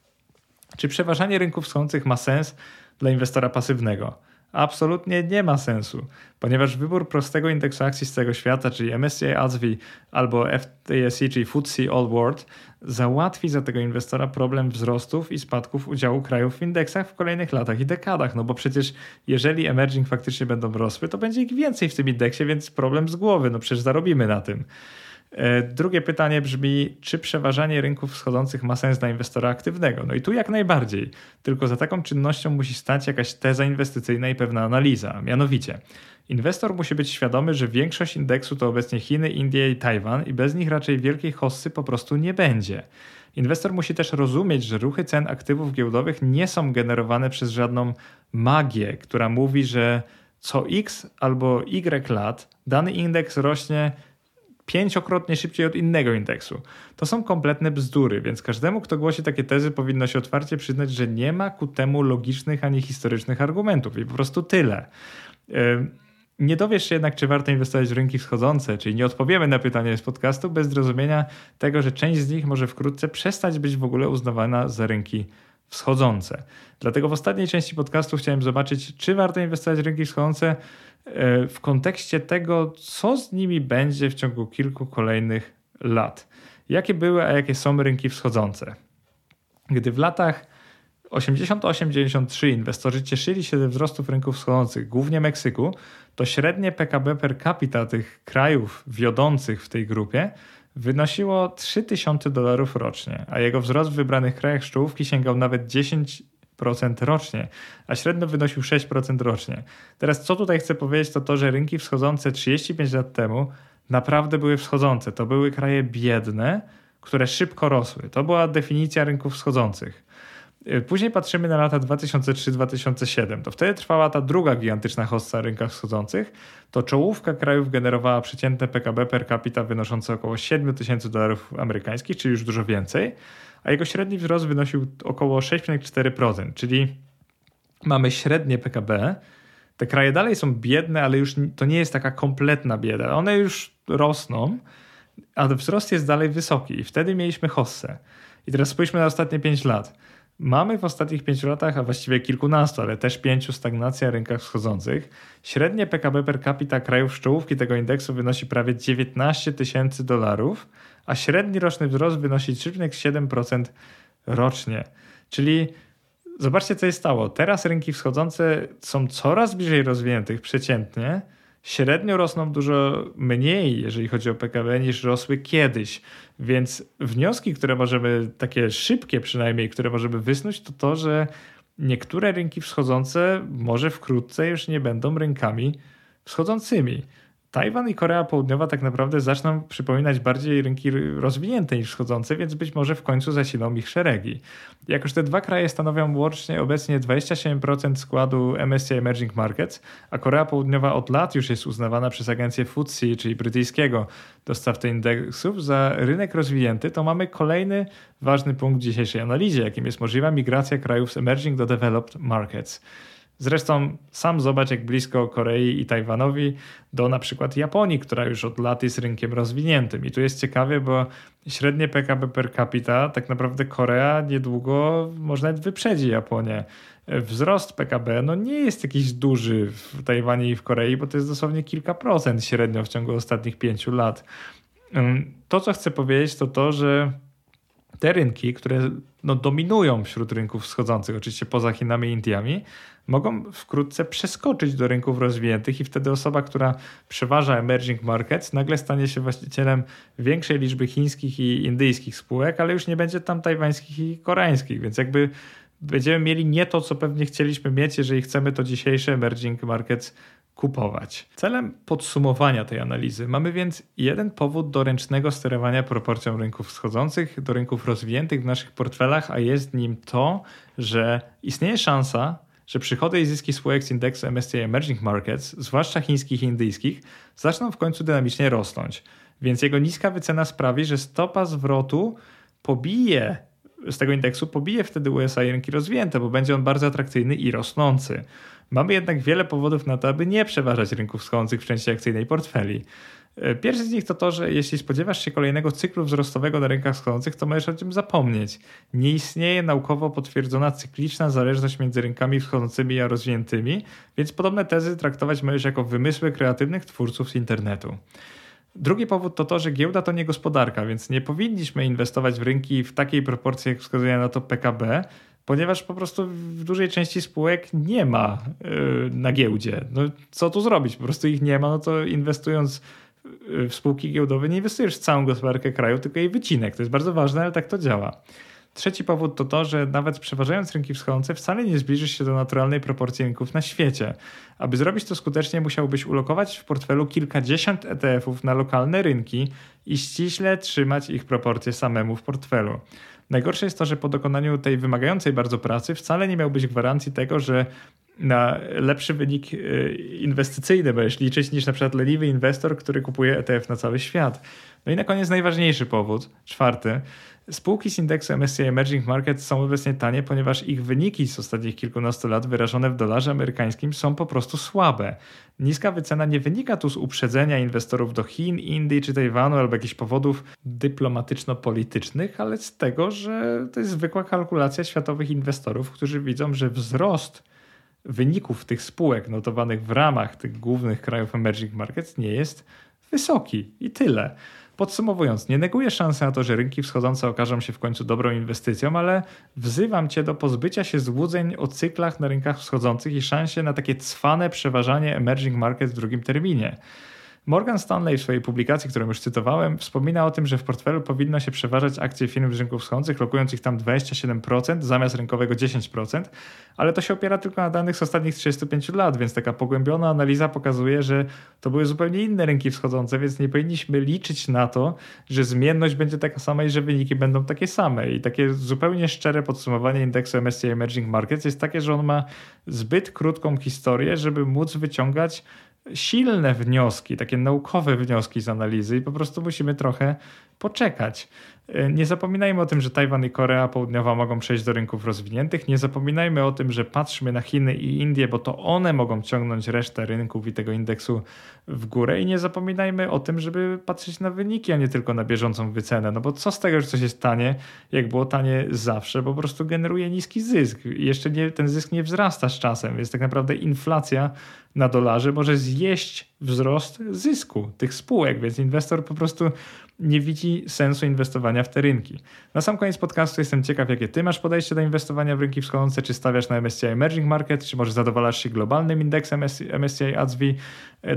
Czy przeważanie rynków wschodzących ma sens dla inwestora pasywnego? Absolutnie nie ma sensu, ponieważ wybór prostego indeksu akcji z całego świata, czyli MSCI ACWI albo FTSE, czyli FTSE All World, załatwi za tego inwestora problem wzrostów i spadków udziału krajów w indeksach w kolejnych latach i dekadach, no bo przecież jeżeli emerging faktycznie będą rosły, to będzie ich więcej w tym indeksie, więc problem z głowy, no przecież zarobimy na tym. Drugie pytanie brzmi, czy przeważanie rynków wschodzących ma sens dla inwestora aktywnego? No i tu jak najbardziej, tylko za taką czynnością musi stać jakaś teza inwestycyjna i pewna analiza. Mianowicie, inwestor musi być świadomy, że większość indeksu to obecnie Chiny, Indie i Tajwan i bez nich raczej wielkiej hossy po prostu nie będzie. Inwestor musi też rozumieć, że ruchy cen aktywów giełdowych nie są generowane przez żadną magię, która mówi, że co x albo y lat dany indeks rośnie 5-krotnie szybciej od innego indeksu. To są kompletne bzdury, więc każdemu, kto głosi takie tezy, powinno się otwarcie przyznać, że nie ma ku temu logicznych ani historycznych argumentów i po prostu tyle. Nie dowiesz się jednak, czy warto inwestować w rynki wschodzące, czyli nie odpowiemy na pytanie z podcastu bez zrozumienia tego, że część z nich może wkrótce przestać być w ogóle uznawana za rynki wschodzące. Dlatego w ostatniej części podcastu chciałem zobaczyć, czy warto inwestować w rynki wschodzące w kontekście tego, co z nimi będzie w ciągu kilku kolejnych lat. Jakie były, a jakie są rynki wschodzące? Gdy w latach 88-93 inwestorzy cieszyli się ze wzrostów rynków wschodzących, głównie Meksyku, to średnie PKB per capita tych krajów wiodących w tej grupie wynosiło $3000 rocznie, a jego wzrost w wybranych krajach szczołówki sięgał nawet 10% rocznie, a średnio wynosił 6% rocznie. Teraz co tutaj chcę powiedzieć, to to, że rynki wschodzące 35 lat temu naprawdę były wschodzące. To były kraje biedne, które szybko rosły. To była definicja rynków wschodzących. Później patrzymy na lata 2003-2007. To wtedy trwała ta druga gigantyczna hossa na rynkach wschodzących. To czołówka krajów generowała przeciętne PKB per capita wynoszące około $7000 amerykańskich, czyli już dużo więcej, a jego średni wzrost wynosił około 6,4%, czyli mamy średnie PKB. Te kraje dalej są biedne, ale już to nie jest taka kompletna bieda. One już rosną, a wzrost jest dalej wysoki i wtedy mieliśmy hossę. I teraz spójrzmy na ostatnie 5 lat. Mamy w ostatnich 5 latach, a właściwie kilkunastu, ale też 5 stagnacji na rynkach wschodzących. Średnie PKB per capita krajów z czołówki tego indeksu wynosi prawie $19,000, a średni roczny wzrost wynosi 3,7% rocznie. Czyli zobaczcie, co się stało. Teraz rynki wschodzące są coraz bliżej rozwiniętych przeciętnie. Średnio rosną dużo mniej, jeżeli chodzi o PKB, niż rosły kiedyś. Więc wnioski, które możemy, takie szybkie przynajmniej, które możemy wysnuć, to to, że niektóre rynki wschodzące może wkrótce już nie będą rynkami wschodzącymi. Tajwan i Korea Południowa tak naprawdę zaczną przypominać bardziej rynki rozwinięte niż wschodzące, więc być może w końcu zasilą ich szeregi. Jakoż te dwa kraje stanowią łącznie obecnie 27% składu MSCI Emerging Markets, a Korea Południowa od lat już jest uznawana przez agencję FTSE, czyli brytyjskiego dostawcę indeksów, za rynek rozwinięty, to mamy kolejny ważny punkt w dzisiejszej analizie, jakim jest możliwa migracja krajów z Emerging do Developed Markets. Zresztą sam zobacz, jak blisko Korei i Tajwanowi do na przykład Japonii, która już od lat jest rynkiem rozwiniętym. I tu jest ciekawie, bo średnie PKB per capita, tak naprawdę Korea niedługo może nawet wyprzedzi Japonię. Wzrost PKB nie jest jakiś duży w Tajwanie i w Korei, bo to jest dosłownie kilka procent średnio w ciągu ostatnich 5 lat. To, co chcę powiedzieć, to to, że te rynki, które dominują wśród rynków wschodzących, oczywiście poza Chinami i Indiami, mogą wkrótce przeskoczyć do rynków rozwiniętych i wtedy osoba, która przeważa emerging markets, nagle stanie się właścicielem większej liczby chińskich i indyjskich spółek, ale już nie będzie tam tajwańskich i koreańskich, więc jakby będziemy mieli nie to, co pewnie chcieliśmy mieć, jeżeli chcemy to dzisiejsze emerging markets kupować. Celem podsumowania tej analizy mamy więc jeden powód do ręcznego sterowania proporcją rynków wschodzących do rynków rozwiniętych w naszych portfelach, a jest nim to, że istnieje szansa, że przychody i zyski spółek z indeksu MSCI Emerging Markets, zwłaszcza chińskich i indyjskich, zaczną w końcu dynamicznie rosnąć. Więc jego niska wycena sprawi, że stopa zwrotu z tego indeksu pobije wtedy USA i rynki rozwinięte, bo będzie on bardzo atrakcyjny i rosnący. Mamy jednak wiele powodów na to, aby nie przeważać rynków wschodzących w części akcyjnej portfeli. Pierwszy z nich to to, że jeśli spodziewasz się kolejnego cyklu wzrostowego na rynkach wschodzących, to możesz o tym zapomnieć. Nie istnieje naukowo potwierdzona cykliczna zależność między rynkami wschodzącymi a rozwiniętymi, więc podobne tezy traktować możesz jako wymysły kreatywnych twórców z internetu. Drugi powód to to, że giełda to nie gospodarka, więc nie powinniśmy inwestować w rynki w takiej proporcji, jak wskazuje na to PKB, ponieważ po prostu w dużej części spółek nie ma na giełdzie. Co tu zrobić? Po prostu ich nie ma, to inwestując w spółki giełdowe nie inwestujesz w całą gospodarkę kraju, tylko jej wycinek. To jest bardzo ważne, ale tak to działa. Trzeci powód to to, że nawet przeważając rynki wschodzące wcale nie zbliżysz się do naturalnej proporcji rynków na świecie. Aby zrobić to skutecznie, musiałbyś ulokować w portfelu kilkadziesiąt ETF-ów na lokalne rynki i ściśle trzymać ich proporcje samemu w portfelu. Najgorsze jest to, że po dokonaniu tej wymagającej bardzo pracy wcale nie miałbyś gwarancji tego, że na lepszy wynik inwestycyjny będziesz liczyć niż na przykład leniwy inwestor, który kupuje ETF na cały świat. I na koniec najważniejszy powód, czwarty. Spółki z indeksu MSCI Emerging Markets są obecnie tanie, ponieważ ich wyniki z ostatnich kilkunastu lat wyrażone w dolarze amerykańskim są po prostu słabe. Niska wycena nie wynika tu z uprzedzenia inwestorów do Chin, Indii czy Tajwanu albo jakichś powodów dyplomatyczno-politycznych, ale z tego, że to jest zwykła kalkulacja światowych inwestorów, którzy widzą, że wzrost wyników tych spółek notowanych w ramach tych głównych krajów emerging markets nie jest wysoki i tyle. Podsumowując, nie neguję szansy na to, że rynki wschodzące okażą się w końcu dobrą inwestycją, ale wzywam Cię do pozbycia się złudzeń o cyklach na rynkach wschodzących i szansie na takie cwane przeważanie emerging markets w drugim terminie. Morgan Stanley w swojej publikacji, którą już cytowałem, wspomina o tym, że w portfelu powinno się przeważać akcje firm z rynków wschodzących, lokując ich tam 27% zamiast rynkowego 10%, ale to się opiera tylko na danych z ostatnich 35 lat, więc taka pogłębiona analiza pokazuje, że to były zupełnie inne rynki wschodzące, więc nie powinniśmy liczyć na to, że zmienność będzie taka sama i że wyniki będą takie same. I takie zupełnie szczere podsumowanie indeksu MSCI Emerging Markets jest takie, że on ma zbyt krótką historię, żeby móc wyciągać silne wnioski, takie naukowe wnioski z analizy i po prostu musimy trochę poczekać. Nie zapominajmy o tym, że Tajwan i Korea Południowa mogą przejść do rynków rozwiniętych. Nie zapominajmy o tym, że patrzmy na Chiny i Indie, bo to one mogą ciągnąć resztę rynków i tego indeksu w górę. I nie zapominajmy o tym, żeby patrzeć na wyniki, a nie tylko na bieżącą wycenę. No bo co z tego, że coś jest tanie, jak było tanie zawsze, po prostu generuje niski zysk. I jeszcze ten zysk nie wzrasta z czasem, więc tak naprawdę inflacja na dolarze może zjeść wzrost zysku tych spółek, więc inwestor po prostu nie widzi sensu inwestowania w te rynki. Na sam koniec podcastu jestem ciekaw, jakie ty masz podejście do inwestowania w rynki wschodzące, czy stawiasz na MSCI Emerging Markets, czy może zadowalasz się globalnym indeksem MSCI ACWI.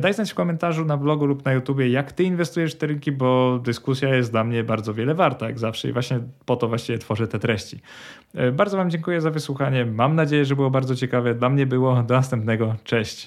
Daj znać w komentarzu na blogu lub na YouTubie, jak ty inwestujesz w te rynki, bo dyskusja jest dla mnie bardzo wiele warta, jak zawsze i właśnie po to właściwie tworzę te treści. Bardzo wam dziękuję za wysłuchanie, mam nadzieję, że było bardzo ciekawe. Dla mnie było. Do następnego. Cześć.